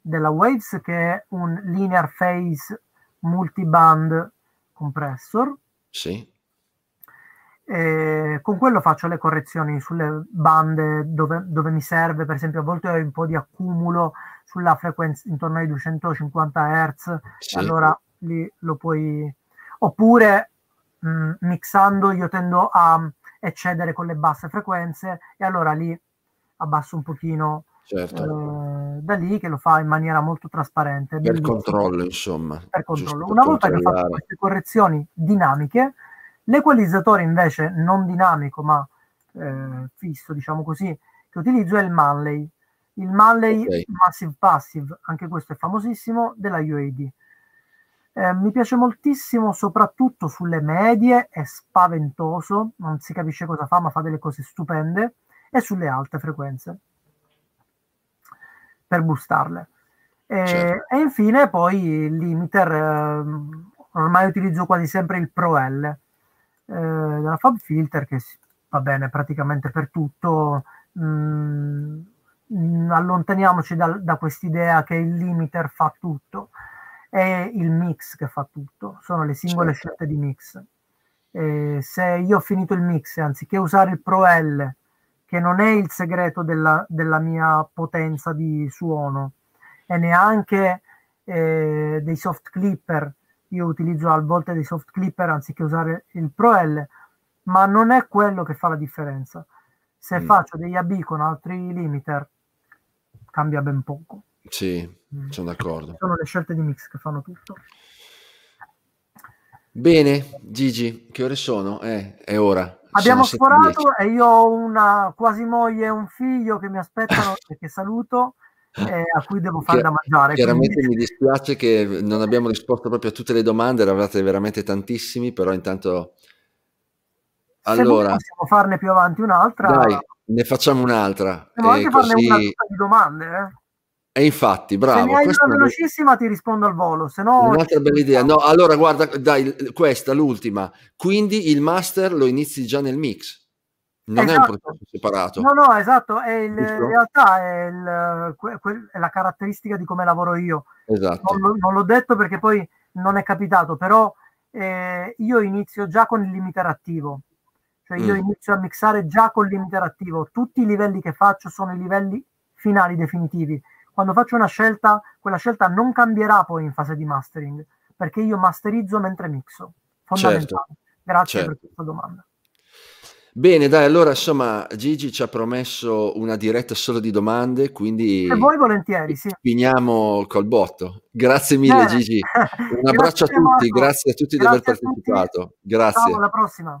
della Waves, che è un linear phase multiband compressor, con quello faccio le correzioni sulle bande dove mi serve. Per esempio a volte ho un po' di accumulo sulla frequenza intorno ai 250 Hz, allora lì lo puoi, oppure mixando io tendo a eccedere con le basse frequenze, e allora lì abbasso un pochino, da lì, che lo fa in maniera molto trasparente, per controllo, insomma, per controllo. Una volta che ho fatto queste correzioni dinamiche, l'equalizzatore invece non dinamico ma fisso, diciamo così, che utilizzo è il Manley. Il Manley Massive Passive, anche questo è famosissimo, della UAD. Mi piace moltissimo soprattutto sulle medie, è spaventoso, non si capisce cosa fa ma fa delle cose stupende, e sulle alte frequenze per boostarle. E infine poi limiter, ormai utilizzo quasi sempre il Pro L della FabFilter, che va bene praticamente per tutto. Allontaniamoci da quest'idea che il limiter fa tutto, è il mix che fa tutto, sono le singole scelte di mix. Se io ho finito il mix, anziché usare il Pro L, che non è il segreto della mia potenza di suono, e neanche dei soft clipper, io utilizzo a volte dei soft clipper anziché usare il Pro L, ma non è quello che fa la differenza. Se faccio degli AB con altri limiter cambia ben poco. Sono d'accordo, sono le scelte di mix che fanno tutto. Bene Gigi, che ore sono? È ora, abbiamo sforato e io ho una quasi moglie e un figlio che mi aspettano e che saluto, a cui devo far da mangiare. Chiaramente quindi... mi dispiace che non abbiamo risposto proprio a tutte le domande, ne avevate veramente tantissimi, però intanto allora possiamo farne più avanti un'altra. Dai, ne facciamo un'altra. Devo anche farne una di domande, E infatti, bravo. Se ne hai una velocissima ti rispondo al volo, se no... Un'altra bella idea. No, allora guarda, dai, questa, l'ultima. Quindi il master lo inizi già nel mix. Non è un processo separato. No, esatto. In realtà è la caratteristica di come lavoro io. Esatto. Non l'ho detto perché poi non è capitato, però io inizio già con il limiter attivo. Cioè io inizio a mixare già con il limiter attivo. Tutti i livelli che faccio sono i livelli finali definitivi. Quando faccio una scelta, quella scelta non cambierà poi in fase di mastering, perché io masterizzo mentre mixo. Fondamentale. Grazie per questa domanda. Bene, dai, allora insomma Gigi ci ha promesso una diretta solo di domande, quindi... E voi volentieri, finiamo col botto. Grazie mille Gigi, un abbraccio a tutti, grazie a tutti di aver partecipato. Grazie. Ciao, alla prossima.